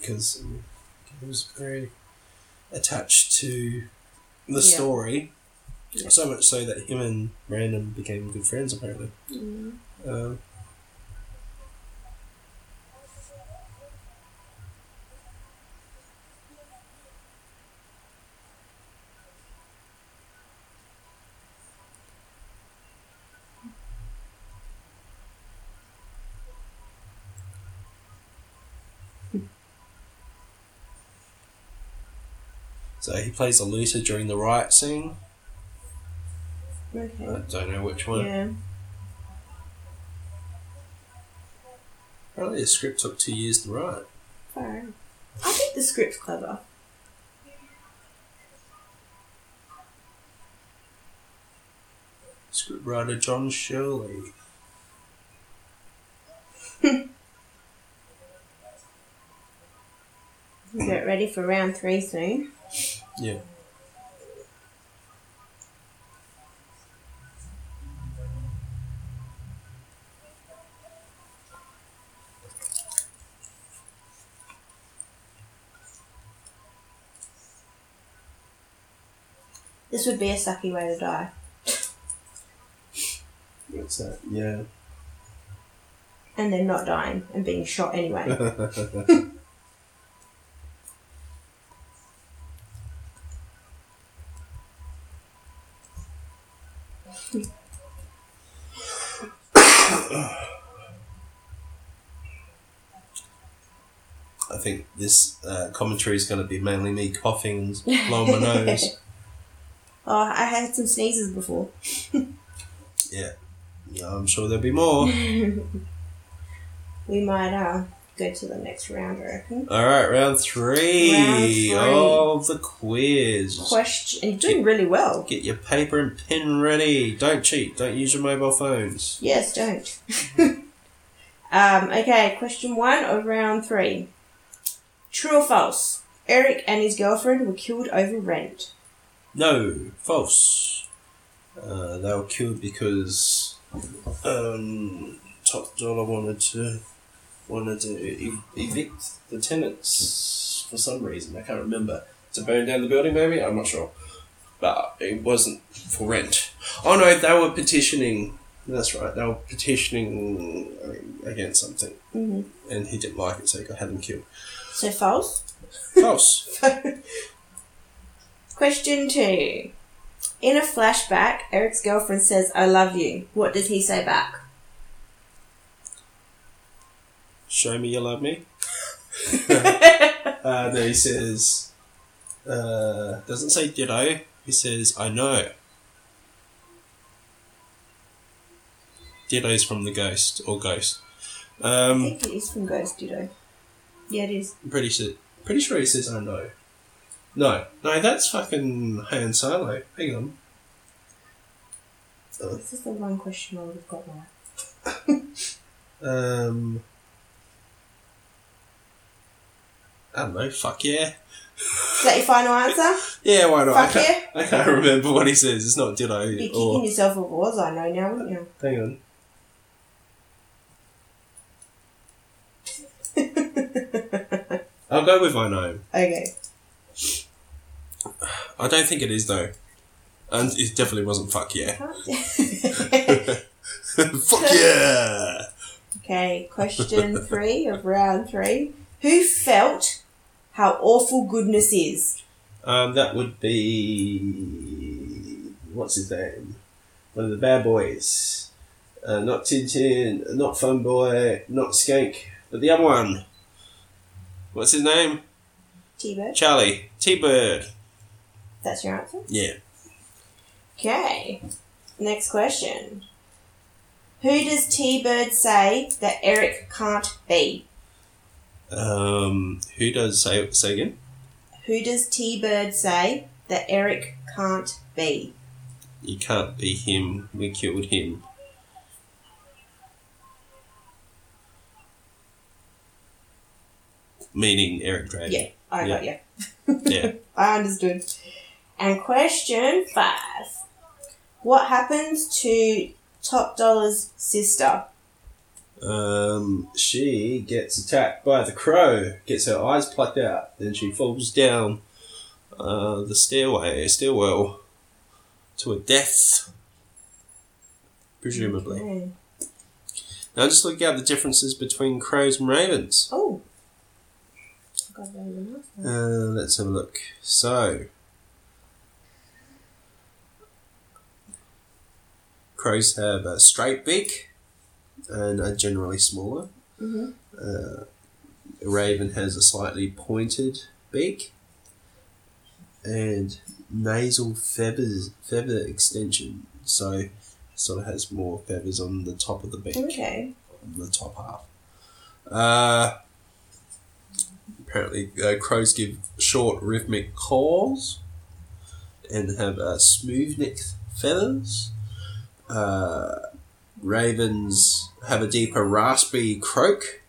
because. He was very attached to the yeah. story, yeah. so much so that him and Brandon became good friends, apparently. Mm. Um, So he plays a looter during the riot scene. Okay. I don't know which one. Yeah. Apparently the script took two years to write. Fine. I think the script's clever. Scriptwriter John Shirley. Get ready for round three soon. Yeah. This would be a sucky way to die. What's that? Yeah. And then not dying and being shot anyway. I think this uh, commentary is going to be mainly me coughing and blowing my nose. Oh, I had some sneezes before. Yeah. I'm sure there'll be more. We might uh, go to the next round, I reckon. Alright, round three. Round three. Oh, the quiz. Question. You're doing get, really well. Get your paper and pen ready. Don't cheat. Don't use your mobile phones. Yes, don't. Um, okay, question one of round three. True or false? Eric and his girlfriend were killed over rent. No, false. Uh, they were killed because um, Top Dollar wanted to wanted to ev- evict the tenants for some reason. I can't remember. To burn down the building, maybe? I'm not sure. But it wasn't for rent. Oh no, they were petitioning. That's right. They were petitioning against something, mm-hmm. and he didn't like it, so he had them killed. So false. False. Question two: in a flashback, Eric's girlfriend says, "I love you." What does he say back? Show me you love me. uh, no, he says. Uh, doesn't say ditto. He says, "I know." Ditto's from the Ghost, or Ghost. Um, I think it is from Ghost, Ditto. Yeah, it is. I'm pretty sure, pretty sure he says, I know. No, no, that's fucking Hey and Silo. Hang on. Uh, this is the one question I would have got right. um, I don't know, fuck yeah. Is that your final answer? Yeah, why not? Fuck I yeah. I can't remember what he says. It's not Ditto. You're kicking or... yourself at wars, I know now, aren't you? Hang on. I'll go with I know. Okay. I don't think it is though, and it definitely wasn't. Fuck yeah. Fuck yeah. Okay, question three of round three. Who felt how awful goodness is? Um, that would be what's his name? One of the bad boys. Uh, not Tin Tin. Not Fun Boy. Not Skank. But the other one. What's his name? T-Bird. Charlie. T-Bird. That's your answer? Yeah. Okay. Next question. Who does T-Bird say that Eric can't be? Um, who does... Say, say again? Who does T-Bird say that Eric can't be? You can't be him. We killed him. Meaning Eric Dragon. Yeah, I got you. Yeah. I understood. And question five. What happens to Top Dollar's sister? Um, she gets attacked by the crow, gets her eyes plucked out, then she falls down uh, the stairway, stairwell, to a death, presumably. Okay. Now just look at the differences between crows and ravens. Oh. Uh, let's have a look. So, crows have a straight beak and are generally smaller. Mm-hmm. Uh, a raven has a slightly pointed beak and nasal feathers, feather extension. So, sort of has more feathers on the top of the beak. Okay. On the top half. Uh... Apparently, uh, crows give short rhythmic calls and have uh, smooth neck feathers. Uh, ravens have a deeper raspy croak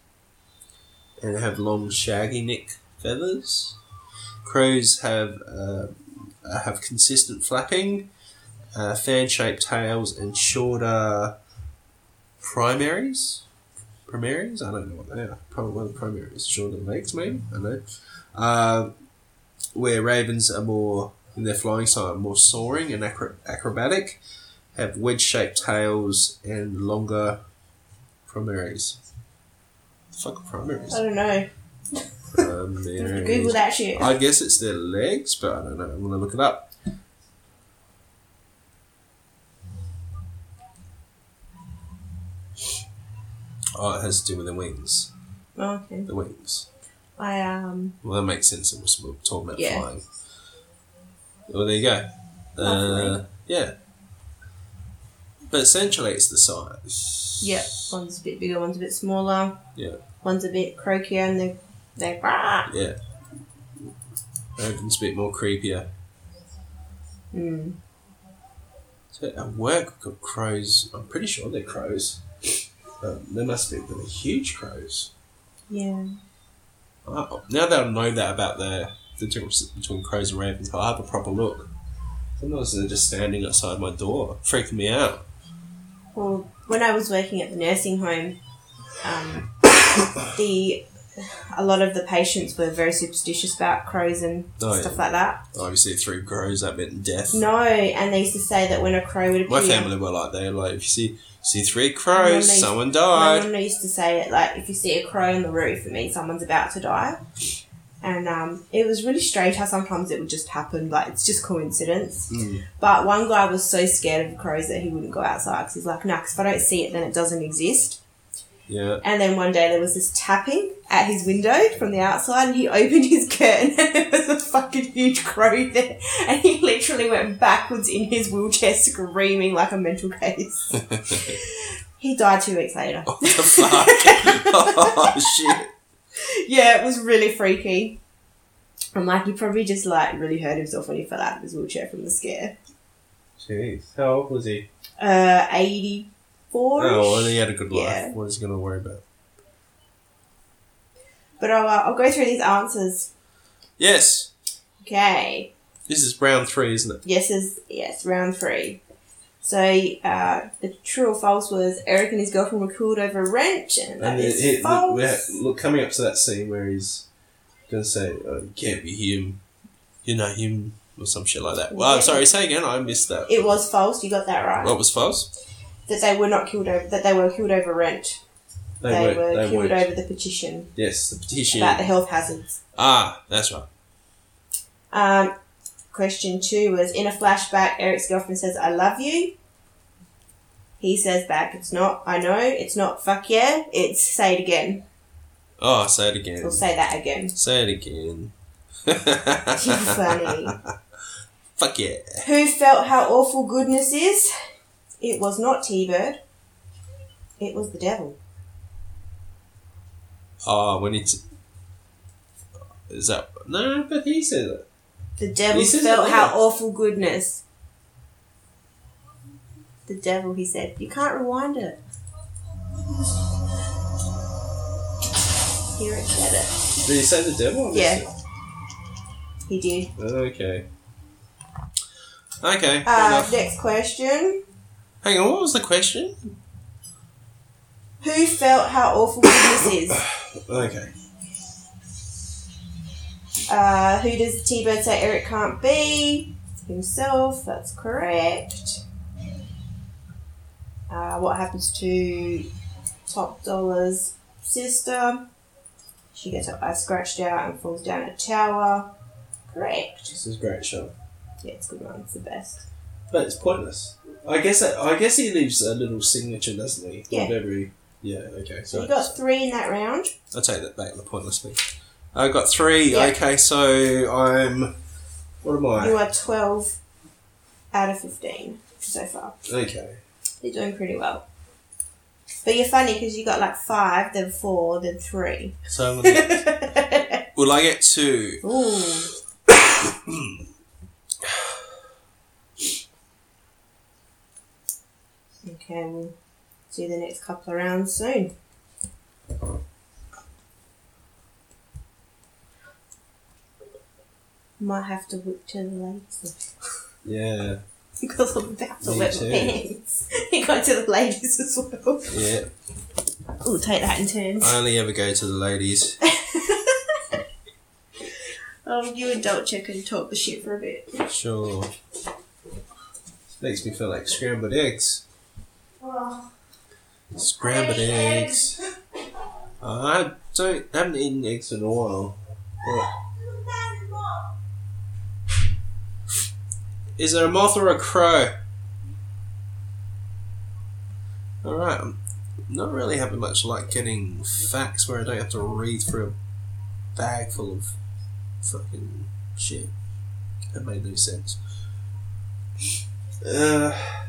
and have long shaggy neck feathers. Crows have uh, have consistent flapping, uh, fan-shaped tails, and shorter primaries. Primaries? I don't know what they are. Probably one of the primaries. Shorter legs, maybe? I don't know. Uh, where ravens are more, in their flying style, more soaring and acro- acrobatic, have wedge-shaped tails and longer primaries. What the fuck are primaries? I don't know. Primaries. Google that shit. I guess it's their legs, but I don't know. I'm going to look it up. Oh, it has to do with the wings. Oh, okay. The wings. I, um... Well, that makes sense. It was, we were talking about yeah. flying. Well, there you go. Uh, yeah. But essentially, it's the size. Yeah. One's a bit bigger, one's a bit smaller. Yeah. One's a bit croakier, and they're... they're rah! Yeah. One's a bit more creepier. Hmm. So at work, we've got crows. I'm pretty sure they're crows. Um, they must be really huge crows. Yeah. Oh, now that I know that about the, the difference between crows and ravens, I'll have a proper look. Sometimes they're just standing outside my door, freaking me out. Well, when I was working at the nursing home, um, the a lot of the patients were very superstitious about crows and oh, stuff yeah. like that. Obviously, through crows, that meant death. No, and they used to say that when a crow would appear... My family were like, they were like, if you see... see three crows, used, someone died. My mum used to say it like, if you see a crow on the roof, it means someone's about to die. And um, it was really strange how sometimes it would just happen, like it's just coincidence. Mm. But one guy was so scared of the crows that he wouldn't go outside because he's like, nah, because if I don't see it, then it doesn't exist. Yeah. And then one day there was this tapping at his window from the outside, and he opened his curtain and there was a fucking huge crow there, and he literally went backwards in his wheelchair screaming like a mental case. He died two weeks later. Oh, the fuck? Oh, shit. Yeah, it was really freaky. I'm like, he probably just like really hurt himself when he fell out of his wheelchair from the scare. Jeez, how old was he? Uh, eighty. Four. Oh, well, he had a good life. Yeah. What is he going to worry about? But I'll, uh, I'll go through these answers. Yes. Okay. This is round three, isn't it? Yes, is yes, round three. So uh, the true or false was Eric and his girlfriend were killed over rent, and that and is it, it, false. Look, we're, look, coming up to that scene where he's going to say, oh, "You can't be him," you know him, or some shit like that. Well, yeah. I'm sorry, say again. I missed that. It was false. You got that right. What was false? That they were not killed over, that they were killed over rent. They, they were they killed weren't. over the petition. Yes, the petition. About the health hazards. Ah, that's right. Um, question two was, in a flashback, Eric's girlfriend says, I love you. He says back, it's not, I know, it's not, fuck yeah, it's say it again. Oh, say it again. Or say that again. Say it again. Funny. Fuck yeah. Who felt how awful goodness is? It was not T-Bird. It was the devil. Oh, when it's... Is that... No, but he said it. The devil felt how awful goodness. The devil, he said. You can't rewind it. Hear it, get it. Did he say the devil? Yeah. He did. Okay. Okay. Uh, next question... Hang on, what was the question? Who felt how awful goodness is? Okay. Uh, who does T-Bird say Eric can't be? Himself, that's correct. Uh, what happens to Top Dollar's sister? She gets her eye scratched out and falls down a tower. Correct. This is a great show. Yeah, it's a good one. It's the best. But it's pointless. I guess that, I guess he leaves a little signature, doesn't he? Yeah. Of every, yeah, okay. So you got three in that round. I'll take that back, the pointless thing. I got three. Yeah. Okay, so I'm... What am I? You are twelve out of fifteen so far. Okay. You're doing pretty well. But you're funny because you got like five, then four, then three. So I'm gonna get, will I get two? Ooh. Okay, we'll do the next couple of rounds soon. Might have to whip to the ladies. Yeah. Because I'm about to wet my pants. You go to the ladies as well. Yeah. We'll take that in turns. I only ever go to the ladies. Oh, you and Dolce can talk the shit for a bit. Sure. Makes me feel like scrambled eggs. Oh. Scrambled eggs. eggs. I don't. I haven't eaten eggs in a while. Oh. Is it a moth or a crow? All right. not really having much luck getting facts where I don't have to read through a bag full of fucking shit. It made no sense. Uh, I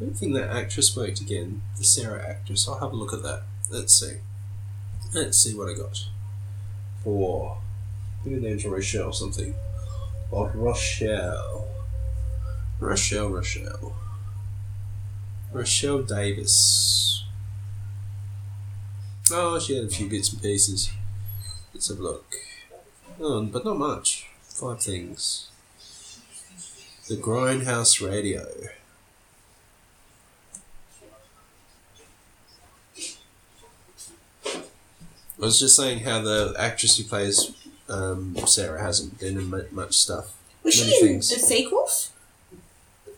don't think that actress worked again, the Sarah actress. I'll have a look at that. Let's see. Let's see what I got. For... maybe the name's Rochelle or something. Or Rochelle. Rochelle, Rochelle. Rochelle Davis. Oh, she had a few bits and pieces. Let's have a look. Oh, but not much. Five things. The Grindhouse Radio. I was just saying how the actress who plays um, Sarah hasn't done much stuff. Was she in things. The sequels?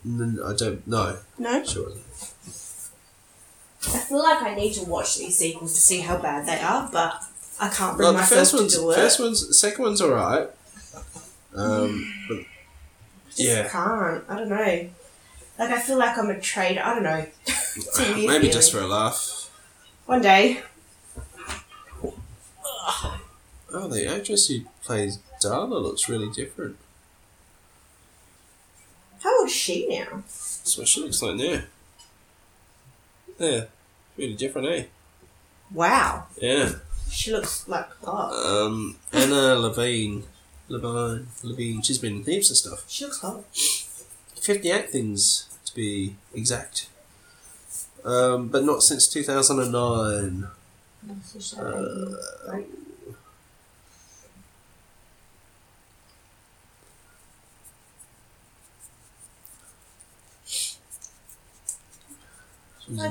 No, I don't know. No? She wasn't. I feel like I need to watch these sequels to see how bad they are, but I can't bring like myself to do it. First one's, the second one's alright. Um, but, yeah. I just can't. I don't know. Like, I feel like I'm a traitor. I don't know. Maybe feeling. Just for a laugh. One day. Oh, the actress who plays Dala looks really different. How old is she now? That's what she looks like now. Yeah, really different, eh? Wow. Yeah. She looks like hot. Um, Anna Levine. Levine. Levine. She's been in heaps of stuff. She looks hot. fifty-eight things, to be exact. Um, but not since two thousand nine. Uh, right.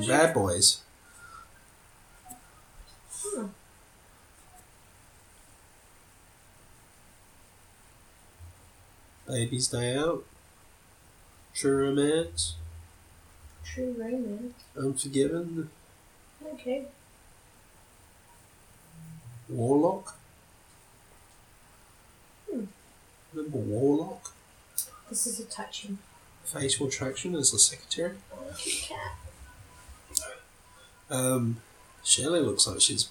Bad Boys. Hmm. Baby's Day Out. True Romance. True Romance. Unforgiven. Okay. Warlock. Hmm. Remember Warlock? This is a touching. Facial Attraction as the secretary. Okay. Um, Shelley looks like she's...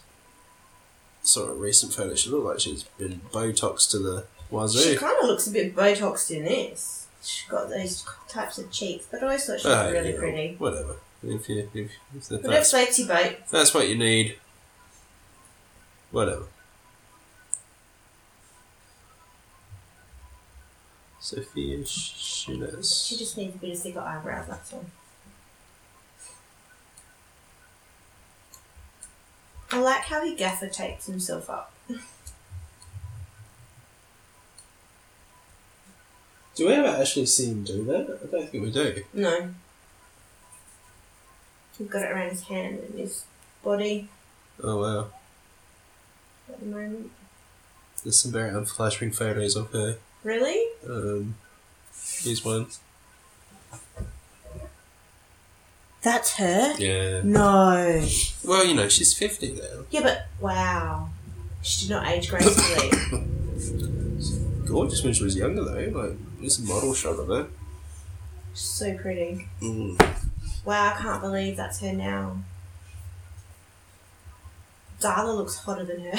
Saw a recent photo, she looked like she's been Botoxed to the wazoo. She kind of looks a bit Botoxed in this. She's got those types of cheeks, but I always thought she was oh, really yeah, pretty. Whatever. If you... If, if that, that's, that's you, babe. That's what you need. Whatever. Sophia Shunas. She just needs a bit of thicker eyebrows, that's all. I like how he gaffer tapes himself up. Do we ever actually see him do that? I don't think we do. No. He's got it around his hand and his body. Oh, wow. At the moment. There's some very unflattering photos of her. Really? Um, here's one. That's her? Yeah. No. Well, you know, she's fifty now. Yeah, but wow. She did not age gracefully. Gorgeous when she was younger, though. Like, there's a model shot of her. She's so pretty. Mm. Wow, I can't believe that's her now. Dala looks hotter than her.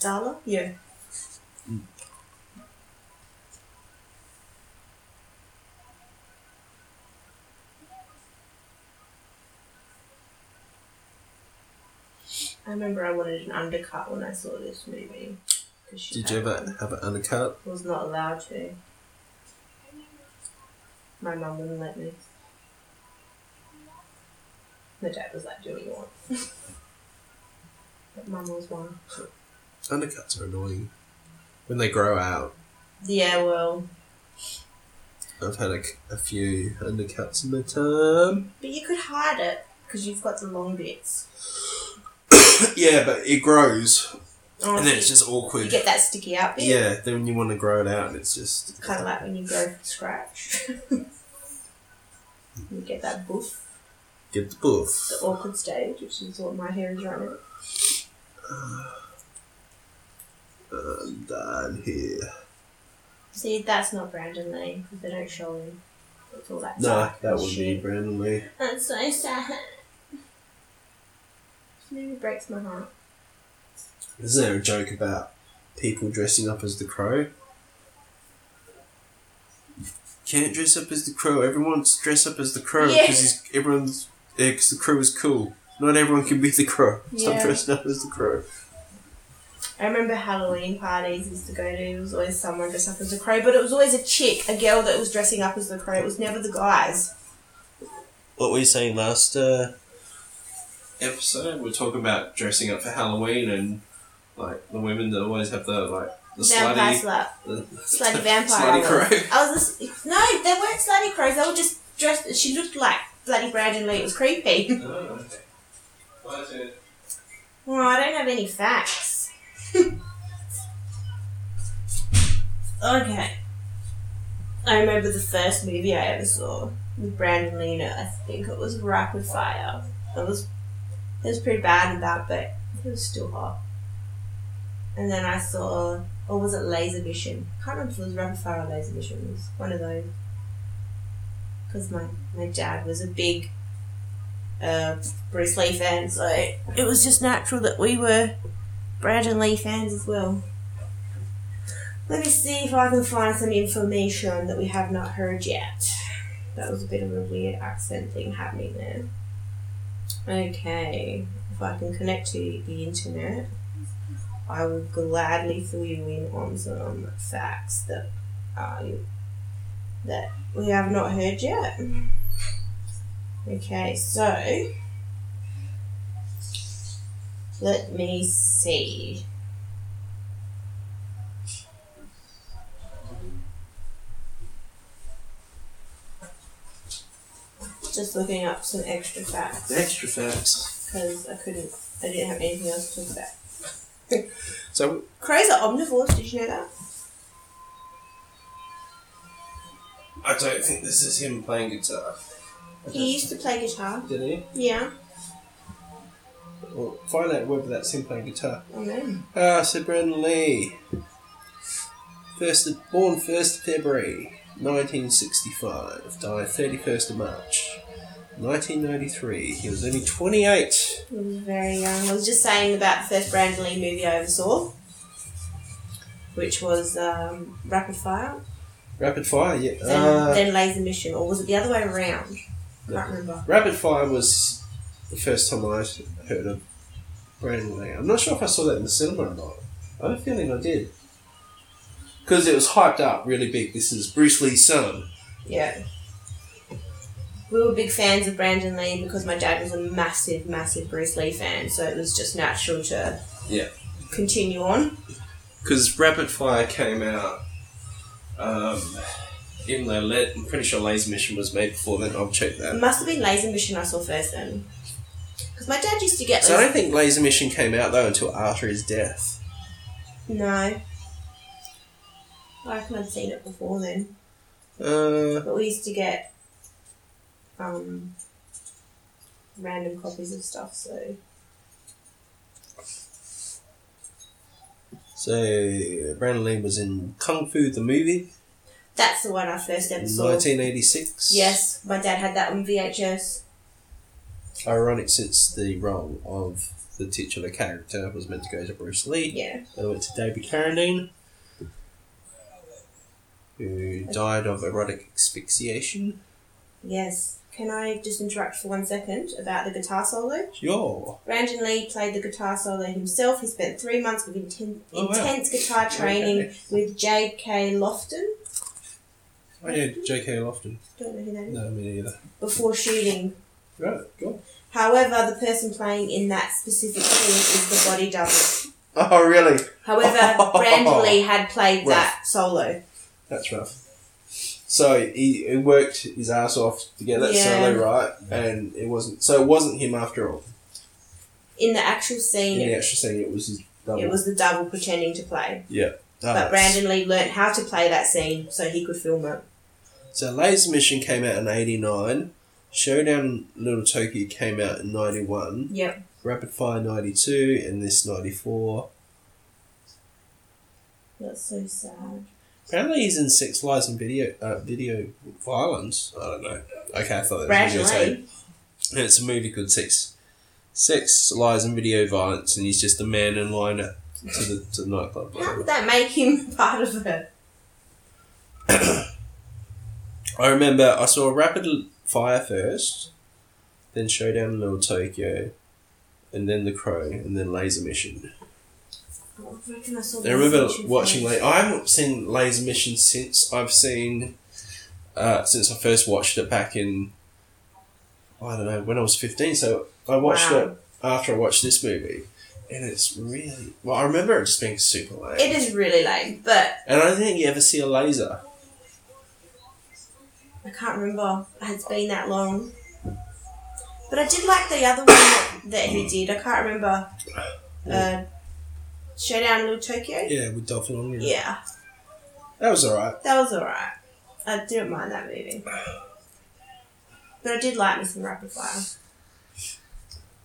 Dala? Yeah. Mm. I remember I wanted an undercut when I saw this movie. Did you ever have an undercut? I was not allowed to. My mum wouldn't let me. My dad was like, do what you want. But mum was one. Undercuts are annoying. When they grow out. Yeah, well. I've had a, a few undercuts in my time. But you could hide it, because you've got the long bits. Yeah, but it grows, oh, and then it's just awkward. You get that sticky out bit. Yeah, then you want to grow it out, and it's just... It's kind of like when you grow from scratch. You get that boof. Get the boof. The awkward stage, which is what my hair is right now. I'm down here. See, that's not Brandon Lee, because they don't show him. It's all that nah, that would be Brandon Lee. That's so sad. This movie breaks my heart. Isn't there a joke about people dressing up as the Crow? Can't dress up as the Crow. Everyone's dress up as the Crow because yeah. everyone's yeah, cause the Crow is cool. Not everyone can be the Crow. Stop yeah. dressing up as the Crow. I remember Halloween parties used to go to. It was always someone dressed up as the Crow, but it was always a chick, a girl that was dressing up as the Crow. It was never the guys. What were you saying last uh, episode? We're talking about dressing up for Halloween and like the women that always have the like. The vampire slutty, slut. The slutty vampire. Slutty crow. I was just, no, they weren't slutty crows. They were just dressed. She looked like bloody Brandon Lee. It was creepy. Oh, okay. What is it? Well, I don't have any facts. Okay. I remember the first movie I ever saw with Brandon Lee. I think it was Rapid Fire. It was, it was pretty bad in that, but it was still hot. And then I saw. Or was it Laser Mission? I can't remember if it was Rapid Fire or Laser Mission. It was one of those. Because my, my dad was a big uh, Bruce Lee fan, so it was just natural that we were Brandon Lee fans as well. Let me see if I can find some information that we have not heard yet. That was a bit of a weird accent thing happening there. Okay, if I can connect to the internet. I will gladly fill you in on some facts that uh, that we have not heard yet. Okay, so let me see. Just looking up some extra facts. Extra facts. Because I couldn't, I didn't have anything else to talk about. So crows are omnivores, did you know that? I don't think this is him playing guitar. He used to play guitar. Did he? Yeah. Well, find out whether that's him playing guitar. Oh no. Ah, so Brandon Lee. First, born first of February nineteen sixty-five, died thirty-first of March nineteen ninety-three. He was only twenty-eight. He was very young. I was just saying about the first Brandon Lee movie I ever saw, which was um, Rapid Fire. Rapid Fire, yeah. Then, uh, then Laser Mission, or was it the other way around? I can't remember. Rapid Fire was the first time I heard of Brandon Lee. I'm not sure if I saw that in the cinema or not. I have a feeling I did. Because it was hyped up really big. This is Bruce Lee's son. Yeah. We were big fans of Brandon Lee because my dad was a massive, massive Bruce Lee fan, so it was just natural to yeah. continue on. Because Rapid Fire came out, um, even though Le- I'm pretty sure Laser Mission was made before then, I'll check that. It must have been Laser Mission I saw first then. Because my dad used to get... So those- I don't think Laser Mission came out though until after his death. No. I reckon I'd seen it before then. Uh, but we used to get... Um, random copies of stuff, so... So, Brandon Lee was in Kung Fu, the movie. That's the one I first ever saw. nineteen eighty-six. Yes, my dad had that on V H S. Ironic since the role of the titular character was meant to go to Bruce Lee. Yeah. They went to David Carradine, who died of erotic asphyxiation. Yes. Can I just interrupt for one second about the guitar solo? Sure. Brandon Lee played the guitar solo himself. He spent three months with inten- oh, intense wow. guitar training okay. with J K. Lofton. I know J K. Lofton. Don't know who that is. No, me neither. Before shooting. Right, cool. However, the person playing in that specific scene is the body double. Oh, really? However, Brandon Lee had played rough. that solo. That's rough. So he, he worked his ass off to get that yeah. solo right, and it wasn't. So it wasn't him after all. In the actual scene, in the actual scene, it was his double. It was the double pretending to play. Yeah, oh, but Brandon Lee learnt how to play that scene so he could film it. So Laser Mission came out in eighty-nine. Showdown in Little Tokyo came out in ninety-one. Yep. Rapid Fire ninety-two, and this ninety-four. That's so sad. Apparently he's in Sex, Lies and Video uh, Video Violence. I don't know. Okay, I thought that Brad was a no, it's a movie called Sex, Sex, Lies and Video Violence, and he's just the man in line at, to the to the nightclub. How did that make him part of it? I remember I saw Rapid Fire first, then Showdown in Little Tokyo, and then The Crow, and then Laser Mission. Oh, I reckon I saw I remember Mission watching... La- I haven't seen Laser Mission since I've seen... Uh, since I first watched it back in... I don't know, when I was fifteen. So I watched wow. it after I watched this movie. And it's really... Well, I remember it just being super lame. It is really lame, but... And I don't think you ever see a laser. I can't remember. It's been that long. But I did like the other one that, that he did. I can't remember. Uh, Showdown in Little Tokyo? Yeah, with Dolph Lundgren. Yeah. That was alright. That was alright. I didn't mind that movie. But I did like me some Rapid Fire.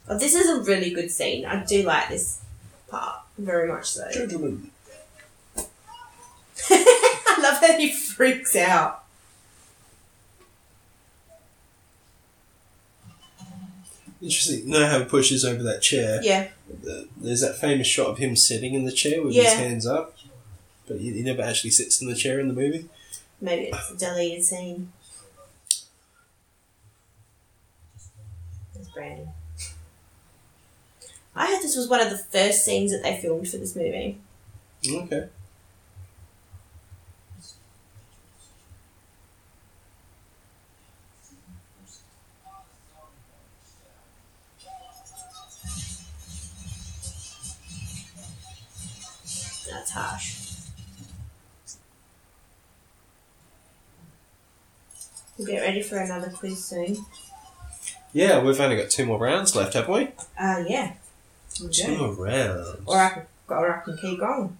Oh, this is a really good scene. I do like this part very much so. Gentlemen. I love how he freaks out. Interesting. You know how he pushes over that chair? Yeah. There's that famous shot of him sitting in the chair with yeah. his hands up. But he never actually sits in the chair in the movie. Maybe it's a deleted scene. That's Brandon. I heard this was one of the first scenes that they filmed for this movie. Okay. That's harsh. We'll get ready for another quiz soon. Yeah, we've only got two more rounds left, haven't we? Uh, yeah. We two more rounds. Or I can, or I can keep going.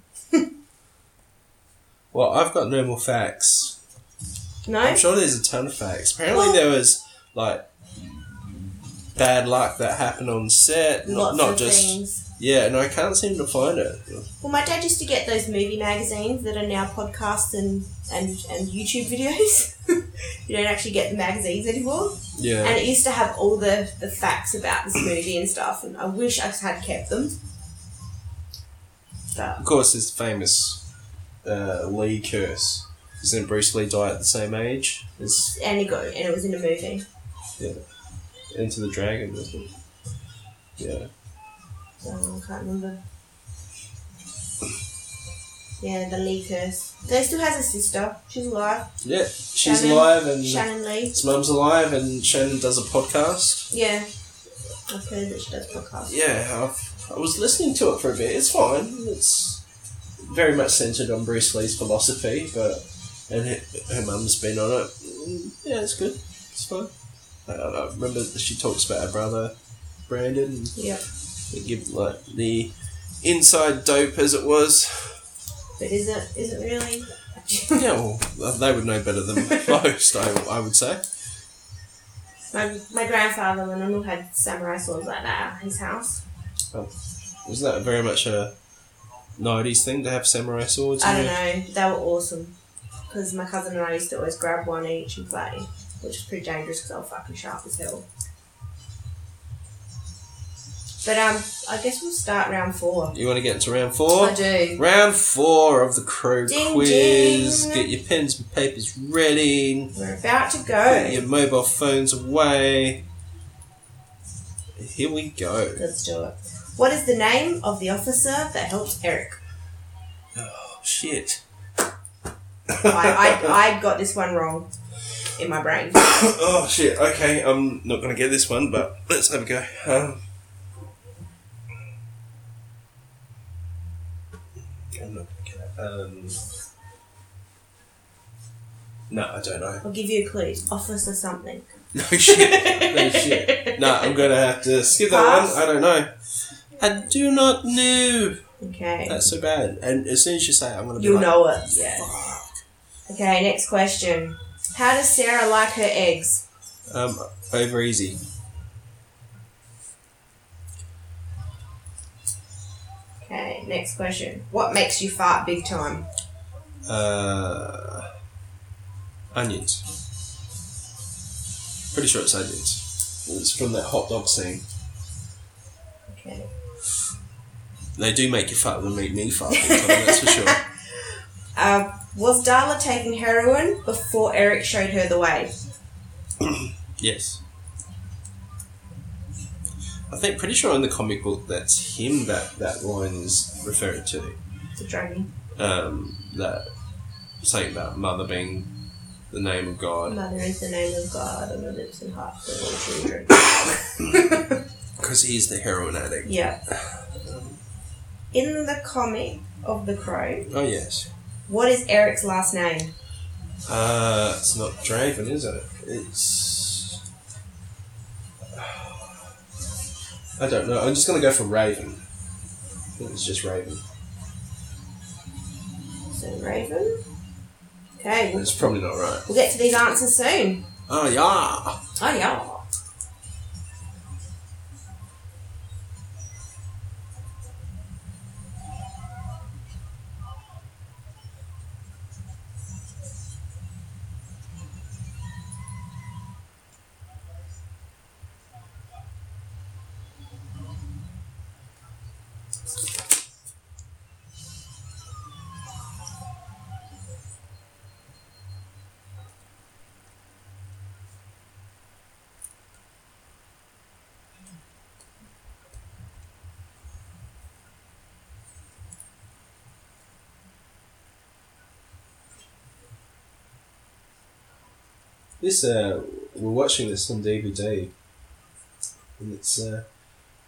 Well, I've got no more facts. No? I'm sure there's a ton of facts. Apparently well, there was, like, bad luck that happened on set. Lots not, not of just, things. Yeah, and no, I can't seem to find it. Well, my dad used to get those movie magazines that are now podcasts and, and, and YouTube videos. You don't actually get the magazines anymore. Yeah. And it used to have all the, the facts about this movie and stuff, and I wish I had kept them. But of course, there's the famous uh, Lee curse. Because then Bruce Lee died at the same age. As and he got, and it was in a movie. Yeah. Into the Dragon, wasn't it? Yeah. Oh, I can't remember. Yeah, the Lee curse. They still has a sister. She's alive. Yeah, she's Shannon, alive, and Shannon Lee. His mum's alive, and Shannon does a podcast. Yeah, I've heard that she does podcasts. Yeah, I've, I was listening to it for a bit. It's fine. It's very much centred on Bruce Lee's philosophy, but and her, her mum's been on it. Yeah, it's good. It's fine. I, I remember she talks about her brother, Brandon. Yeah. They give like the inside dope as it was. But is it is it really? Yeah, well, they would know better than most. I I would say. My my grandfather Lennon had samurai swords like that at his house. Oh, wasn't that very much a nineties thing to have samurai swords? I don't know. They were awesome because my cousin and I used to always grab one each and play, which was pretty dangerous because they were fucking sharp as hell. But um, I guess we'll start round four. You want to get into round four? I do. Round four of the Crow ding, quiz. Ding. Get your pens and papers ready. We're about to go. Put your mobile phones away. Here we go. Let's do it. What is the name of the officer that helped Eric? Oh, shit. I, I I got this one wrong in my brain. Oh, shit. Okay, I'm not going to get this one, but let's have a go. Um, Um, no, I don't know. I'll give you a clue. Officer something. No shit. No shit. No, I'm going to have to skip Pass. that one. I don't know. I do not know. Okay. That's so bad. And as soon as you say it, I'm going to be You'll like... You'll know it. Yeah. Fuck. Okay, next question. How does Sarah like her eggs? Um, over easy. Okay, next question. What makes you fart big time? Uh, onions. Pretty sure it's onions. It's from that hot dog scene. Okay. They do make you fat and make me fat all the time, that's for sure. Uh, was Dala taking heroin before Eric showed her the way? Yes. I think pretty sure in the comic book that's him that that line is referred to. The druggie. Um, that saying about mother being the name of God. Mother is the name of God, and the lips and hearts of all children. Because he's the heroin addict. Yeah. Um, in the comic of The Crow. Oh yes. What is Eric's last name? Uh, it's not Draven, is it? It's... I don't know. I'm just going to go for Raven. I think it's just Raven. So Raven? Okay. It's probably not right. We'll get to these answers soon. Oh, yeah. Oh, yeah. This, uh, we're watching this on D V D, and it's uh,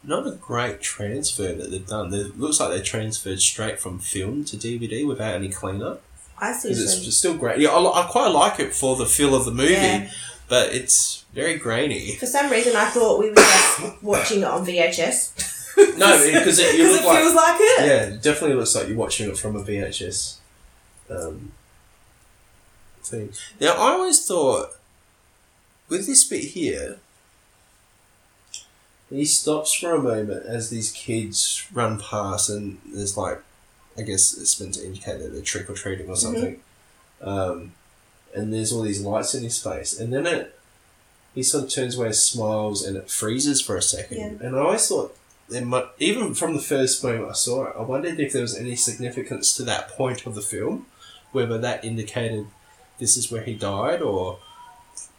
not a great transfer that they've done. It looks like they transferred straight from film to D V D without any cleanup. I see. Because it's still great. Yeah, I, I quite like it for the feel of the movie, yeah. But it's very grainy. For some reason, I thought we were just watching it on V H S. No, because it, you look it like, feels like it. Yeah, it definitely looks like you're watching it from a V H S um, thing. Now, I always thought... with this bit here, he stops for a moment as these kids run past, and there's like, I guess it's meant to indicate that they're trick or treating or something. Mm-hmm. Um, and there's all these lights in his face, and then it, he sort of turns away, smiles, and it freezes for a second. Yeah. And I always thought there might, even from the first moment I saw it, I wondered if there was any significance to that point of the film, whether that indicated this is where he died or.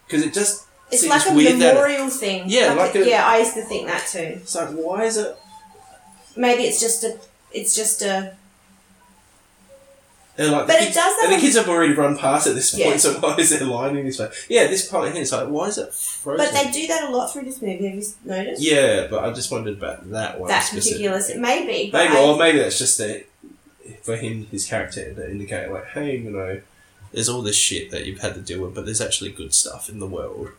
Because it just it's seems like a weird memorial it, thing. Yeah, like like a, yeah, I used to think that too. It's like, why is it? Maybe it's just a. It's just a. And like, but kids, it does. And the kids have already run past at this point, yeah. So why is there lining this way? Yeah, this part here, it's like, why is it frozen? But they do that a lot through this movie. Have you noticed? Yeah, but I just wondered about that one. That particular, maybe, but maybe, I, or maybe that's just the, for him, his character to indicate, like, hey, you know. There's all this shit that you've had to deal with, but there's actually good stuff in the world.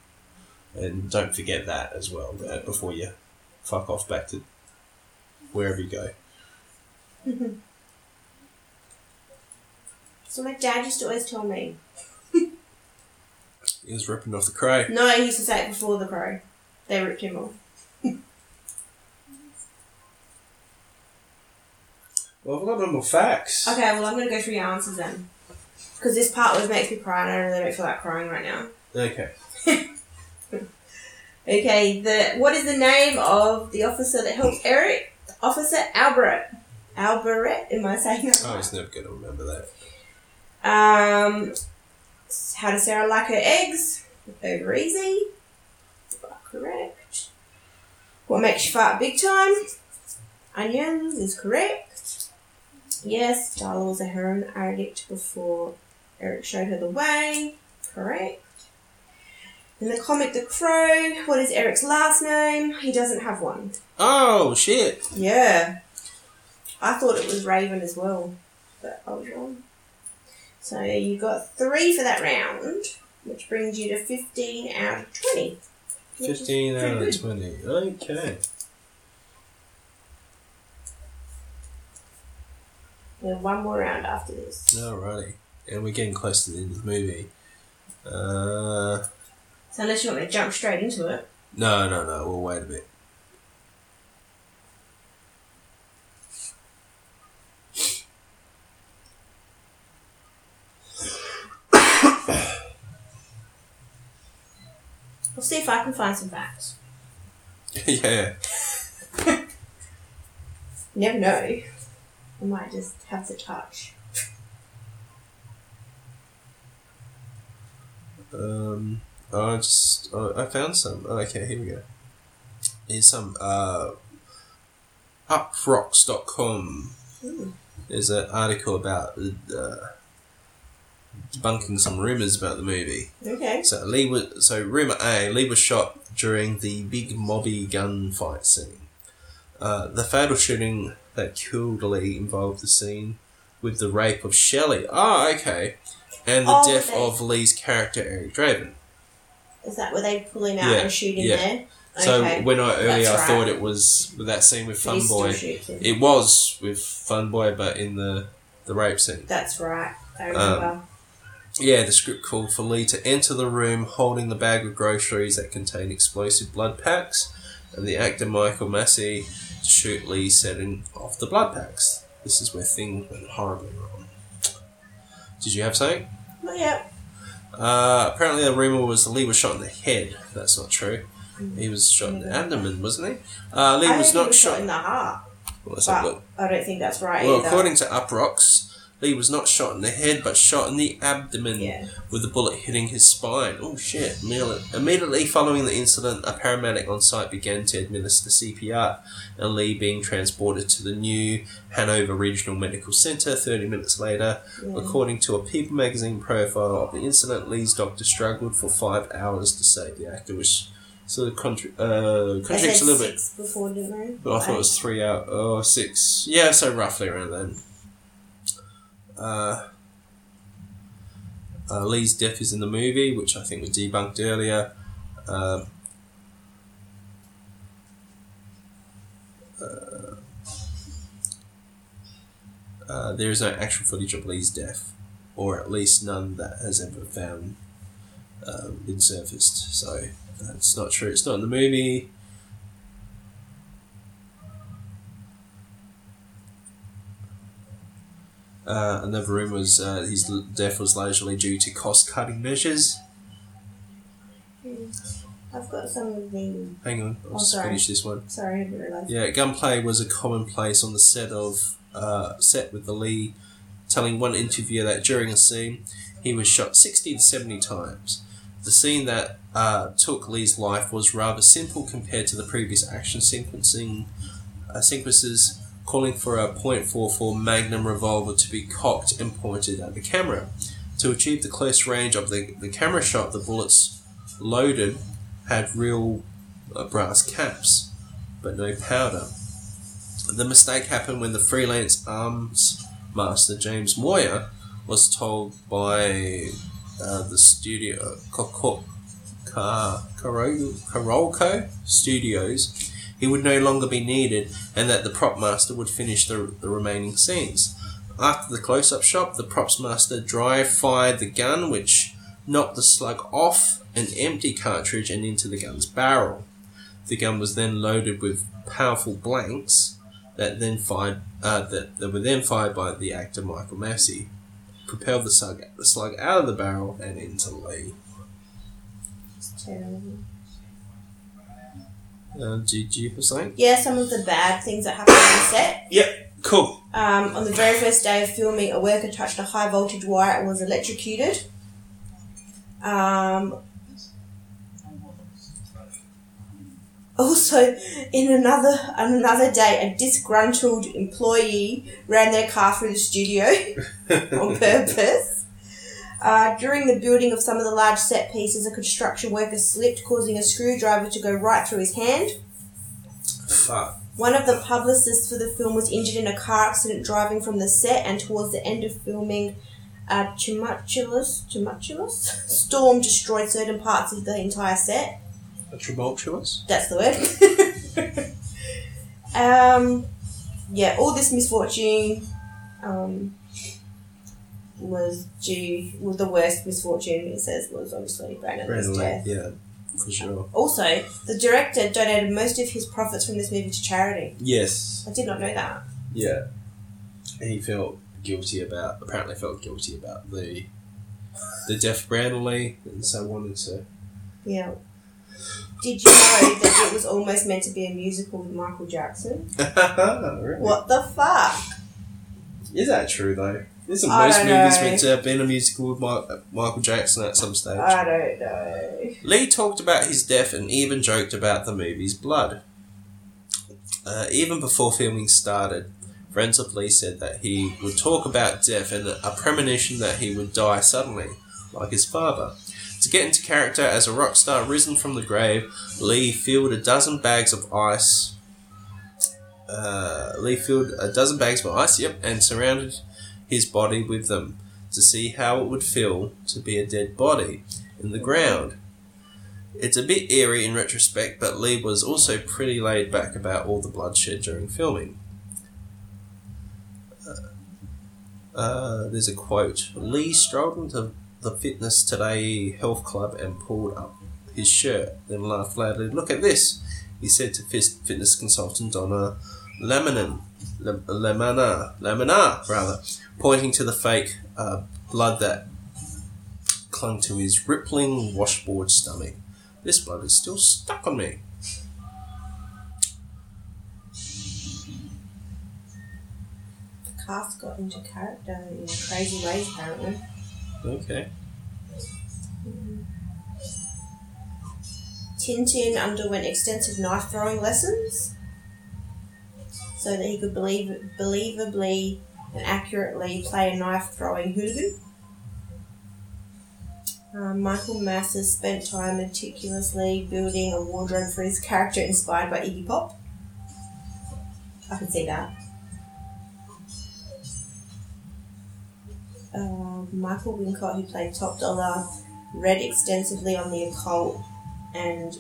And don't forget that as well, right, before you fuck off back to wherever you go. Mm-hmm. So my dad used to always tell me. He was ripping off The Crow. No, he used to say it before The Crow. They ripped him off. Well, I've got no more facts. Okay, well, I'm going to go through your answers then. Because this part always makes me cry, and I really don't feel like crying right now. Okay. Okay. The what is the name of the officer that helps Eric? Officer Albert. Albert. Am I saying that? Oh, right? It's never going to remember that. Um, how does Sarah like her eggs? Over easy. Correct. What makes you fart big time? Onions is correct. Yes, Dala was a heroin addict before Eric showed her the way. Correct. In the comic The Crow, what is Eric's last name? He doesn't have one. Oh, shit. Yeah. I thought it was Raven as well, but I was wrong. So you got three for that round, which brings you to fifteen out of twenty. fifteen out of twenty. Okay. We have one more round after this. Alrighty. And we're getting close to the end of the movie. Uh, so unless you want me to jump straight into it. No, no, no. We'll wait a bit. I'll see if I can find some facts. Yeah. Never know. I might just have to touch. Um, I just oh, I found some. Oh, okay, here we go. Here's some uh, uproxx dot com. Ooh. There's an article about uh, debunking some rumours about the movie. Okay. So Lee was, so rumour A, Lee was shot during the big mobby gunfight scene. Uh, the fatal shooting that killed Lee involved the scene with the rape of Shelley. Oh, okay. And the oh, death they... of Lee's character, Eric Draven. Is that where they pull him out yeah, and shoot him yeah. there? Okay. So when I earlier That's I right. thought it was with that scene with Fun Boy. It was with Fun Boy, but in the, the rape scene. That's right. I remember. Um, yeah, the script called for Lee to enter the room holding the bag of groceries that contained explosive blood packs, and the actor Michael Massee to shoot Lee, setting off the blood packs. This is where things went horribly wrong. Did you have something? Not yet. Uh, apparently the rumour was Lee was shot in the head. That's not true. He was shot in the abdomen, wasn't he? Uh, Lee I was not was shot, shot in the heart. Well, let's have a look. I don't think that's right. Well, either. According to Uproxx, Lee was not shot in the head, but shot in the abdomen yeah. with the bullet hitting his spine. Oh shit! Immediately following the incident, a paramedic on site began to administer C P R, and Lee being transported to the new Hanover Regional Medical Centre. Thirty minutes later, yeah. according to a People magazine profile of the incident, Lee's doctor struggled for five hours to save the actor, which. So the country, uh, contradicts a little bit. Six before, didn't I? But I thought it was three out or oh, six. Yeah, so roughly around then. Uh, uh, Lee's death is in the movie, which I think we debunked earlier. Uh, uh, uh, there is no actual footage of Lee's death, or at least none that has ever found uh, been surfaced. So. That's not true. It's not in the movie. Uh, another rumor was uh, his death was largely due to cost-cutting measures. I've got some of the... Hang on, I'll oh, just sorry. finish this one. Sorry, I didn't realise. Yeah, gunplay was a commonplace on the set of uh, set with the Lee, telling one interviewer that during a scene, he was shot sixty to seventy times. The scene that uh, took Lee's life was rather simple compared to the previous action sequencing uh, sequences, calling for a point four four Magnum revolver to be cocked and pointed at the camera. To achieve the close range of the, the camera shot, the bullets loaded had real uh, brass caps, but no powder. The mistake happened when the freelance arms master James Moyer was told by... Uh, the studio K- K- Karolko Studios he would no longer be needed and that the prop master would finish the, the remaining scenes. After the close up shot, the props master dry fired the gun, which knocked the slug off an empty cartridge and into the gun's barrel. The gun was then loaded with powerful blanks that then fired uh, that, that were then fired by the actor Michael Massee, propelled the slug, the slug out of the barrel and into Lee. It's terrible. Uh, do, do you have something? Yeah, some of the bad things that happened on the set. Yep, cool. Um, on the very first day of filming, a worker touched a high voltage wire and was electrocuted. Um, also, in another on another day, a disgruntled employee ran their car through the studio on purpose. Uh, during the building of some of the large set pieces, a construction worker slipped, causing a screwdriver to go right through his hand. Fuck. One of the publicists for the film was injured in a car accident driving from the set, and towards the end of filming, a tumultuous, tumultuous storm destroyed certain parts of the entire set. A tumultuous? That's the word. um, yeah, all this misfortune um, was due, well, the worst misfortune, it says, was obviously Brandon's death. Yeah, for sure. Also, the director donated most of his profits from this movie to charity. Yes. I did not know that. Yeah. He felt guilty about, apparently felt guilty about the, the death of Brandon Lee, and so wanted to... Yeah. Did you know that it was almost meant to be a musical with Michael Jackson? Really? What the fuck? Is that true, though? Isn't most movies meant to have been a musical with Ma- Michael Jackson at some stage? I don't know. Lee talked about his death and even joked about the movie's blood. Uh, even before filming started, friends of Lee said that he would talk about death and a premonition that he would die suddenly, like his father. To get into character as a rock star risen from the grave, Lee filled a dozen bags of ice. Uh, Lee filled a dozen bags of ice, yep, and surrounded his body with them to see how it would feel to be a dead body in the ground. It's a bit eerie in retrospect, but Lee was also pretty laid back about all the bloodshed during filming. Uh, uh, there's a quote. Lee strolled into the Fitness Today health club and pulled up his shirt, then laughed loudly. Look at this, he said to fitness consultant Donna Lamana, Lamana, Lamana, rather, pointing to the fake uh, blood that clung to his rippling washboard stomach. This blood is still stuck on me. The cast got into character in crazy ways, apparently. Okay. Tin Tin underwent extensive knife throwing lessons so that he could believe, believably and accurately play a knife throwing hooligan. Um, Michael Massee spent time meticulously building a wardrobe for his character inspired by Iggy Pop. I can see that. Uh, Michael Wincott, who played Top Dollar, read extensively on the occult and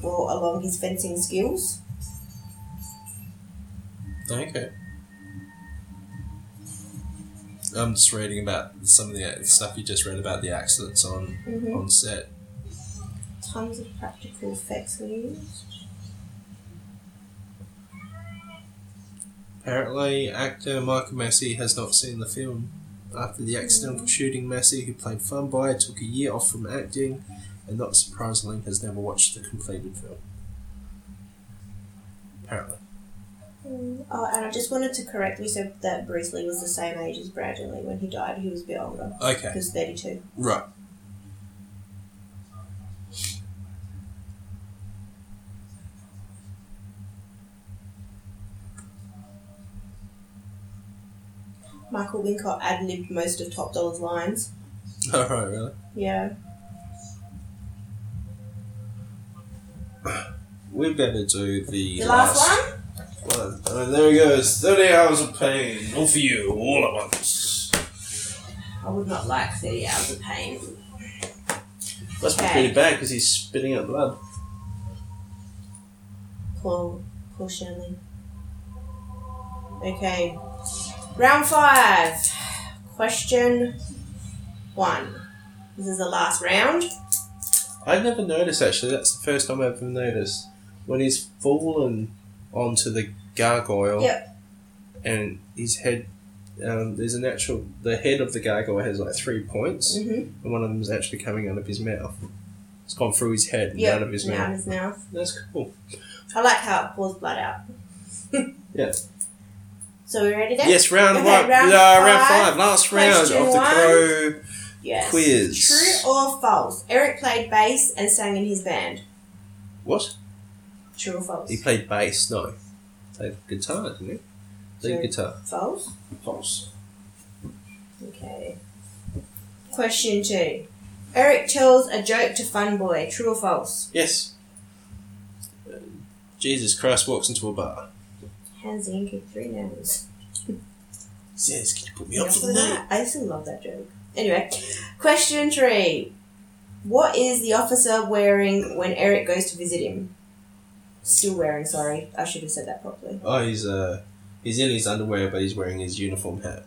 brought along his fencing skills. Okay. I'm just reading about some of the stuff you just read about the accidents on, mm-hmm. on set. Tons of practical effects were used. Apparently, actor Michael Massee has not seen the film. After the accidental shooting, Massey, who played Fun Boy, took a year off from acting and, not surprisingly, has never watched the completed film. Apparently. Mm. Oh, and I just wanted to correct, we said that Bruce Lee was the same age as Brandon Lee. When he died, he was a bit older. Okay. He was thirty-two. Right. Michael Wincott ad-libbed most of Top Dollar's lines. Oh, right, really? Yeah. We better do the, the last, last one. one. And there he goes. thirty hours of pain. All for you, all at once. I would not like thirty hours of pain. Must okay. be pretty bad because he's spitting out blood. Poor, poor Shelley. Okay. Round five. Question one. This is the last round. I'd never noticed, actually. That's the first time I've ever noticed. When he's fallen onto the gargoyle, yep. and his head, um, there's a natural, the head of the gargoyle has like three points, mm-hmm. and one of them is actually coming out of his mouth. It's gone through his head and yep. out of his mouth. Out of his mouth. That's cool. I like how it pours blood out. Yeah. So we ready then? Yes, round okay, one. Round, uh, five. round five, last round of the Crow yes. quiz. True or false? Eric played bass and sang in his band. What? True or false? He played bass, no. Played guitar, didn't he? Played True. guitar. False? False. Okay. Question two. Eric tells a joke to Fun Boy. True or false? Yes. Uh, Jesus Christ walks into a bar. Hands in, kick three nails. Says, can you put me up for the night? I still love that joke. Anyway, question three. What is the officer wearing when Eric goes to visit him? Still wearing, sorry. I should have said that properly. Oh, he's uh, he's in his underwear, but he's wearing his uniform hat.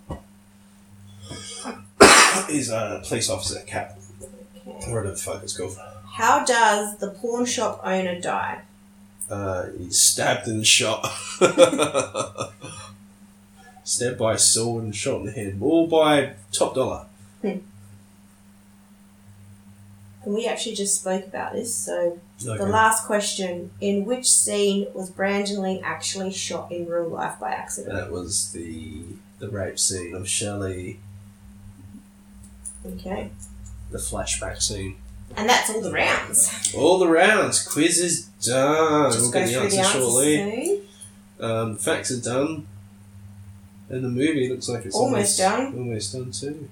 He's a police officer cap. Okay. Whatever the fuck it's called. How does the pawn shop owner die? Uh, he's stabbed and shot. Stabbed by a sword and shot in the head. All by Top Dollar. Hmm. and we actually just spoke about this. So okay. The last question, in which scene was Brandon Lee actually shot in real life by accident? That was the the rape scene of Shelley. Okay. The flashback scene. And that's all the rounds. All the rounds. Quiz is done. Just we'll go get the answer shortly. Um, facts are done. And the movie looks like it's almost, almost done. Almost done too.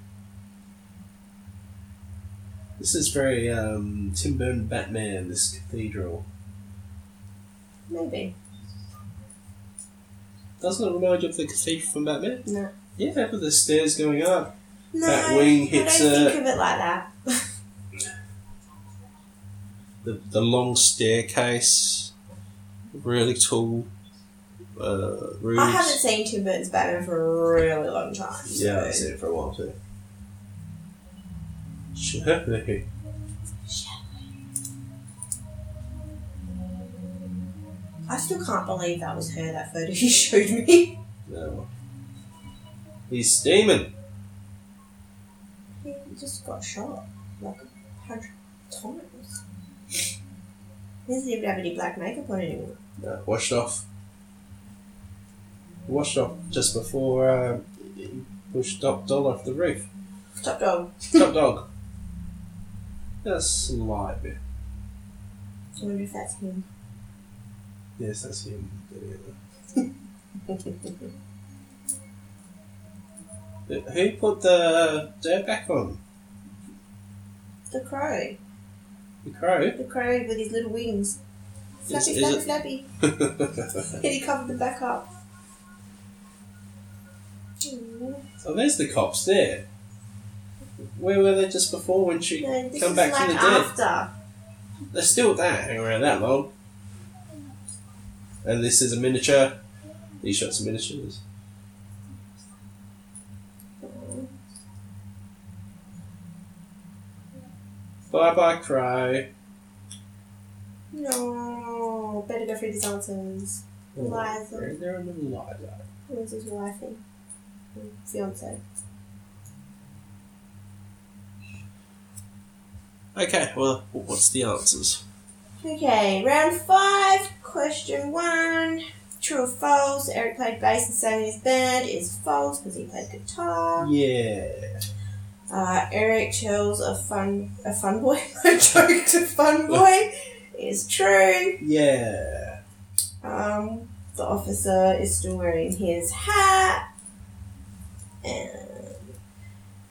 This is very um, Tim Burton Batman, this cathedral. Maybe. Doesn't it remind you of the cathedral from Batman? No. Yeah, with the stairs going up. No, Batwing hits I don't a, think of it like that. the the long staircase, really tall uh, rooms. I haven't seen Tim Burton's Batman for a really long time. Yeah, so. I've seen it for a while too. Shelley. I still can't believe that was her, that photo you showed me. No. He's steaming. He just got shot like a hundred times. He doesn't even have any black makeup on anymore. No, washed off. Washed off just before uh, he pushed Top Dollar off the roof. Top Dog. Top Dog. A slight bit. I wonder if that's him. Yes, that's him. Who put the dirt back on? The crow. The crow? The crow with his little wings. Flappy, is, flappy, is flappy. And he covered the back up. Oh, there's the cops there. Where were they just before when she no, come back like from the after. Dead? They're still that hang around that long. And this is a miniature. These shots are miniatures. Oh. Bye bye, Crow. No, better go through these answers. Oh, Liza. They're in the Liza. Who's his wife? Fiance. Okay, well, what's the answers? Okay, round five, question one. True or false, Eric played bass and sang in his band. Is false because he played guitar. Yeah. Uh, Eric tells a fun a fun boy a joke to Fun Boy. Is true. Yeah. Um, the officer is still wearing his hat. And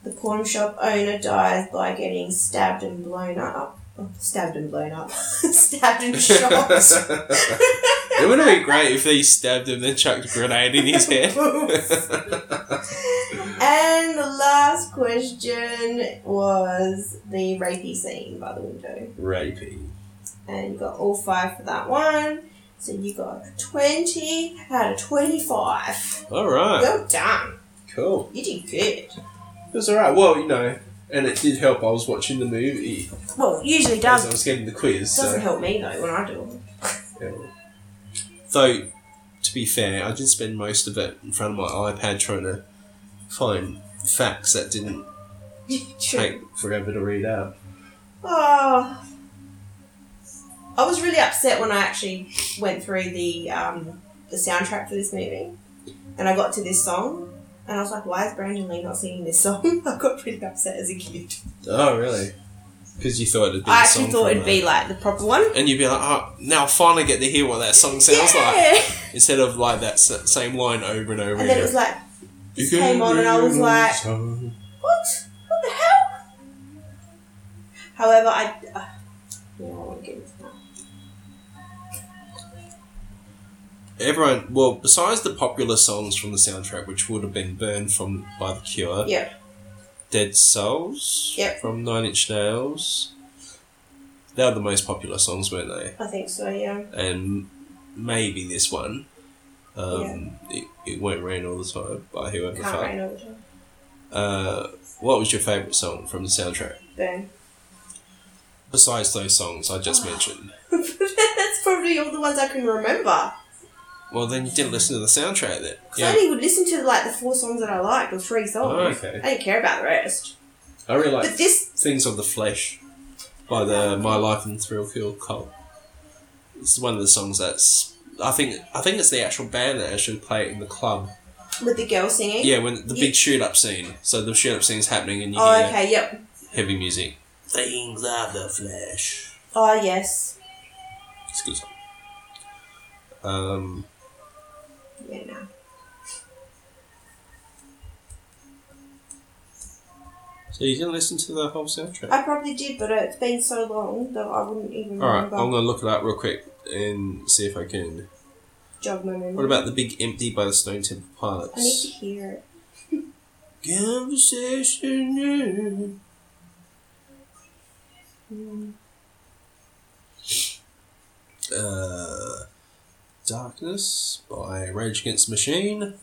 the pawn shop owner dies by getting stabbed and blown up. Oh, stabbed and blown up. Stabbed and shot. It would have been great if they stabbed him, then chucked a grenade in his head. And the last question was the rapey scene by the window. Rapey. And you got all five for that one. So you got twenty out of twenty-five. All right. Well done. Cool. You did good. It was alright, well, you know, and it did help. I was watching the movie. Well, it usually does. As I was getting the quiz. It doesn't so. help me, though, when I do it. Yeah. Though, to be fair, I did spend most of it in front of my iPad trying to find facts that didn't take forever to read out. Oh. I was really upset when I actually went through the um, the soundtrack for this movie, and I got to this song. And I was like, why is Brandon Lee not singing this song? I got pretty upset as a kid. Oh, really? Because you thought it'd be I the song. I actually thought it'd that. be, like, the proper one. And you'd be like, oh, now I finally get to hear what that song sounds yeah. like. Instead of, like, that same line over and over again. And then it was like, it came on and I was like, song. what? What the hell? However, I... Uh, yeah, I won't get into that. Everyone, well, besides the popular songs from the soundtrack, which would have been burned from by The Cure, yeah, Dead Souls, yep, from Nine Inch Nails, they were the most popular songs, weren't they? I think so, yeah. And maybe this one, um, yeah. it, it Won't Rain All The Time by whoever. Can't fun. Rain All The Time. Uh, what was your favourite song from the soundtrack? Burn. Besides those songs I just oh. mentioned. That's probably all the ones I can remember. Well, then you didn't listen to the soundtrack then. Yeah. I only would listen to, like, the four songs that I liked, or three songs. Oh, okay. I didn't care about the rest. I really like this... Things of the Flesh. by the My Life in Thrill Kill Cult. It's one of the songs that's... I think I think it's the actual band that actually play it in the club. With the girl singing? Yeah, when the yeah. big shoot-up scene. So the shoot-up scene's happening and you oh, hear okay, yep. heavy music. Things of the flesh. Oh, yes. It's a good song. Um, yeah, no. So you didn't listen to the whole soundtrack? I probably did, but it's been so long that I wouldn't even All right, remember. Alright, I'm going to look it up real quick and see if I can jog my memory. What about The Big Empty by the Stone Temple Pilots? I need to hear it. Conversation new. Mm. Uh, Darkness by Rage Against the Machine.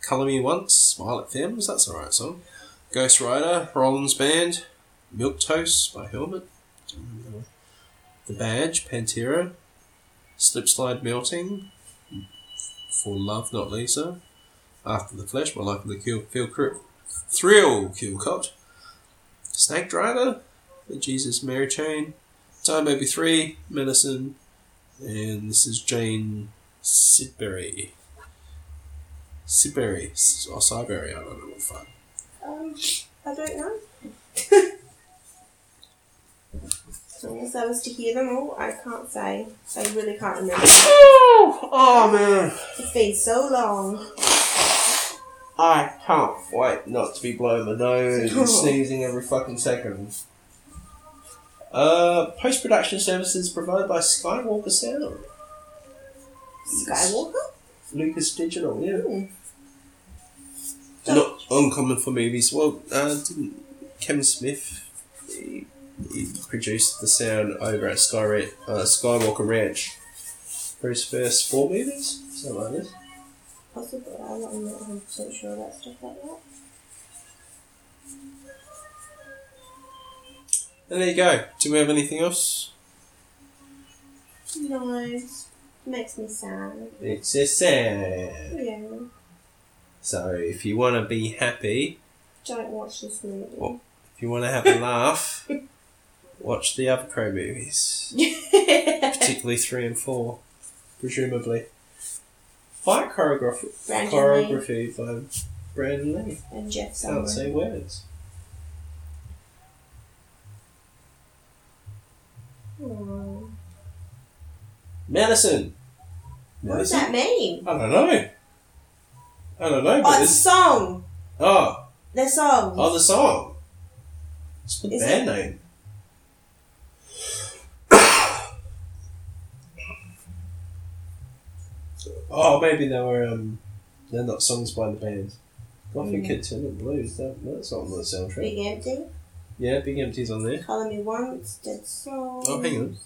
Colour Me Once, Smile at Femmes, that's an alright song. Ghost Rider, Rollins Band, Milquetoast by Helmet, The Badge, Pantera, Slipslide Melting, For Love Not Lisa, After the Flesh, My Life in the Kill, Feel Crypt, Thrill Kill Cot, Snake Driver, The Jesus Mary Chain, Time Baby three, Medicine, and this is Jane Sidbury. Sidbury, or Sidbury, I don't know what fun. Um, I don't know. As long as I was to hear them all, I can't say. I really can't remember. Oh, oh man. It's been so long. I can't wait not to be blowing my nose and sneezing every fucking second. Uh, post-production services provided by Skywalker Sound. Skywalker? Lucas, Lucas Digital, yeah. Mm. Not uncommon for movies. Well, uh, didn't Kevin Smith he, he produced the sound over at Sky Ra- uh, Skywalker Ranch for his first four movies? Something like this. Possibly. I'm not one hundred percent sure about stuff like that. And there you go. Do we have anything else? No. It makes me sad. It's just sad. Yeah. So, if you want to be happy... Don't watch this movie. Well, if you want to have a laugh, watch the other Crow movies. Particularly three and four, presumably. Fight choreography, Brandon choreography Lee. By Brandon Lee. And Jeff Summer. Can't say words. Aww. Medicine. Medicine. What does that mean? I don't know. I don't know. But oh, it's a song. Oh. The song. Oh, the song. It's the Is band it? Name. Oh, maybe they were, um, they're not songs by the band. I think mm. it's in the blues. That, that's not on the soundtrack. Big Empty? Yeah, Big Empty's on there. Colour Me Once, Dead Souls. Oh, hang on.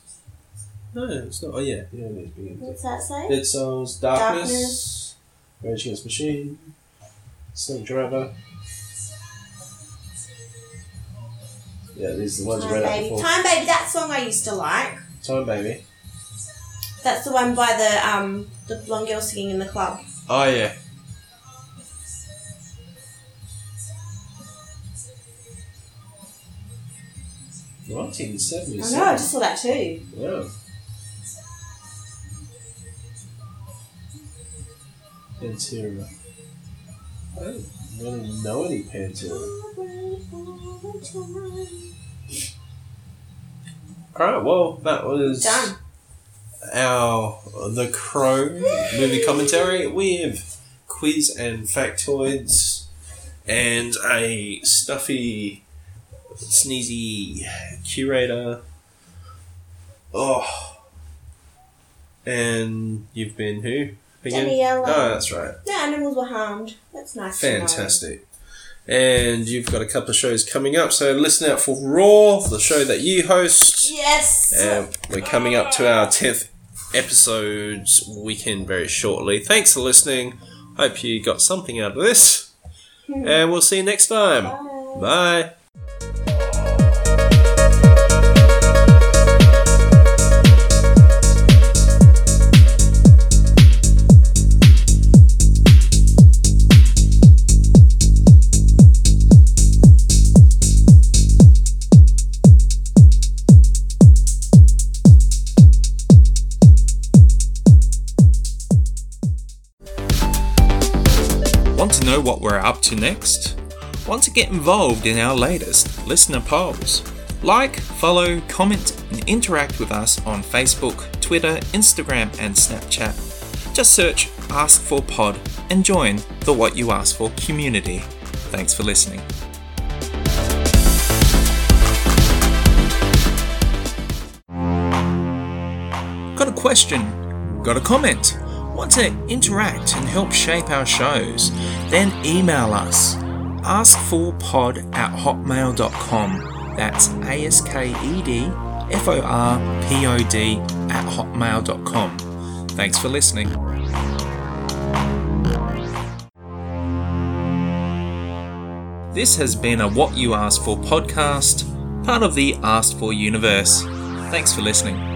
No, it's not. Oh, yeah. Yeah, it is Big Empty. What's that say? Dead Souls, Darkness. Darkness. Rage Against Machine, Snake Driver. Yeah, these are the ones I read out before. Time Baby, that song I used to like. Time Baby. That's the one by the um the blonde girl singing in the club. Oh yeah. Nineteen seventy. I know, I just saw that too. Yeah. Pantera. I don't really know any Pantera. Alright, well, that was done. Our The Crow movie commentary. We have quiz and factoids and a stuffy, sneezy curator. Oh. And you've been who? Again? Gabrielle. Oh, that's right. No animals were harmed. That's nice. Fantastic. And you've got a couple of shows coming up, so listen out for Raw, the show that you host. Yes. And we're coming up to our tenth episode weekend very shortly. Thanks for listening. Hope you got something out of this. And we'll see you next time. Bye. Bye. know what we're up to next? Want to get involved in our latest listener polls? Like, follow, comment and interact with us on Facebook, Twitter, Instagram and Snapchat. Just search Ask for Pod and join the What You Ask For community. Thanks for listening. Got a question? Got a comment? Want to interact and help shape our shows? Then email us ask for pod at hotmail dot com. That's A S K E D F O R P O D at hotmail dot com. Thanks for listening. This has been a What You Asked For podcast, part of the Asked For universe. Thanks for listening.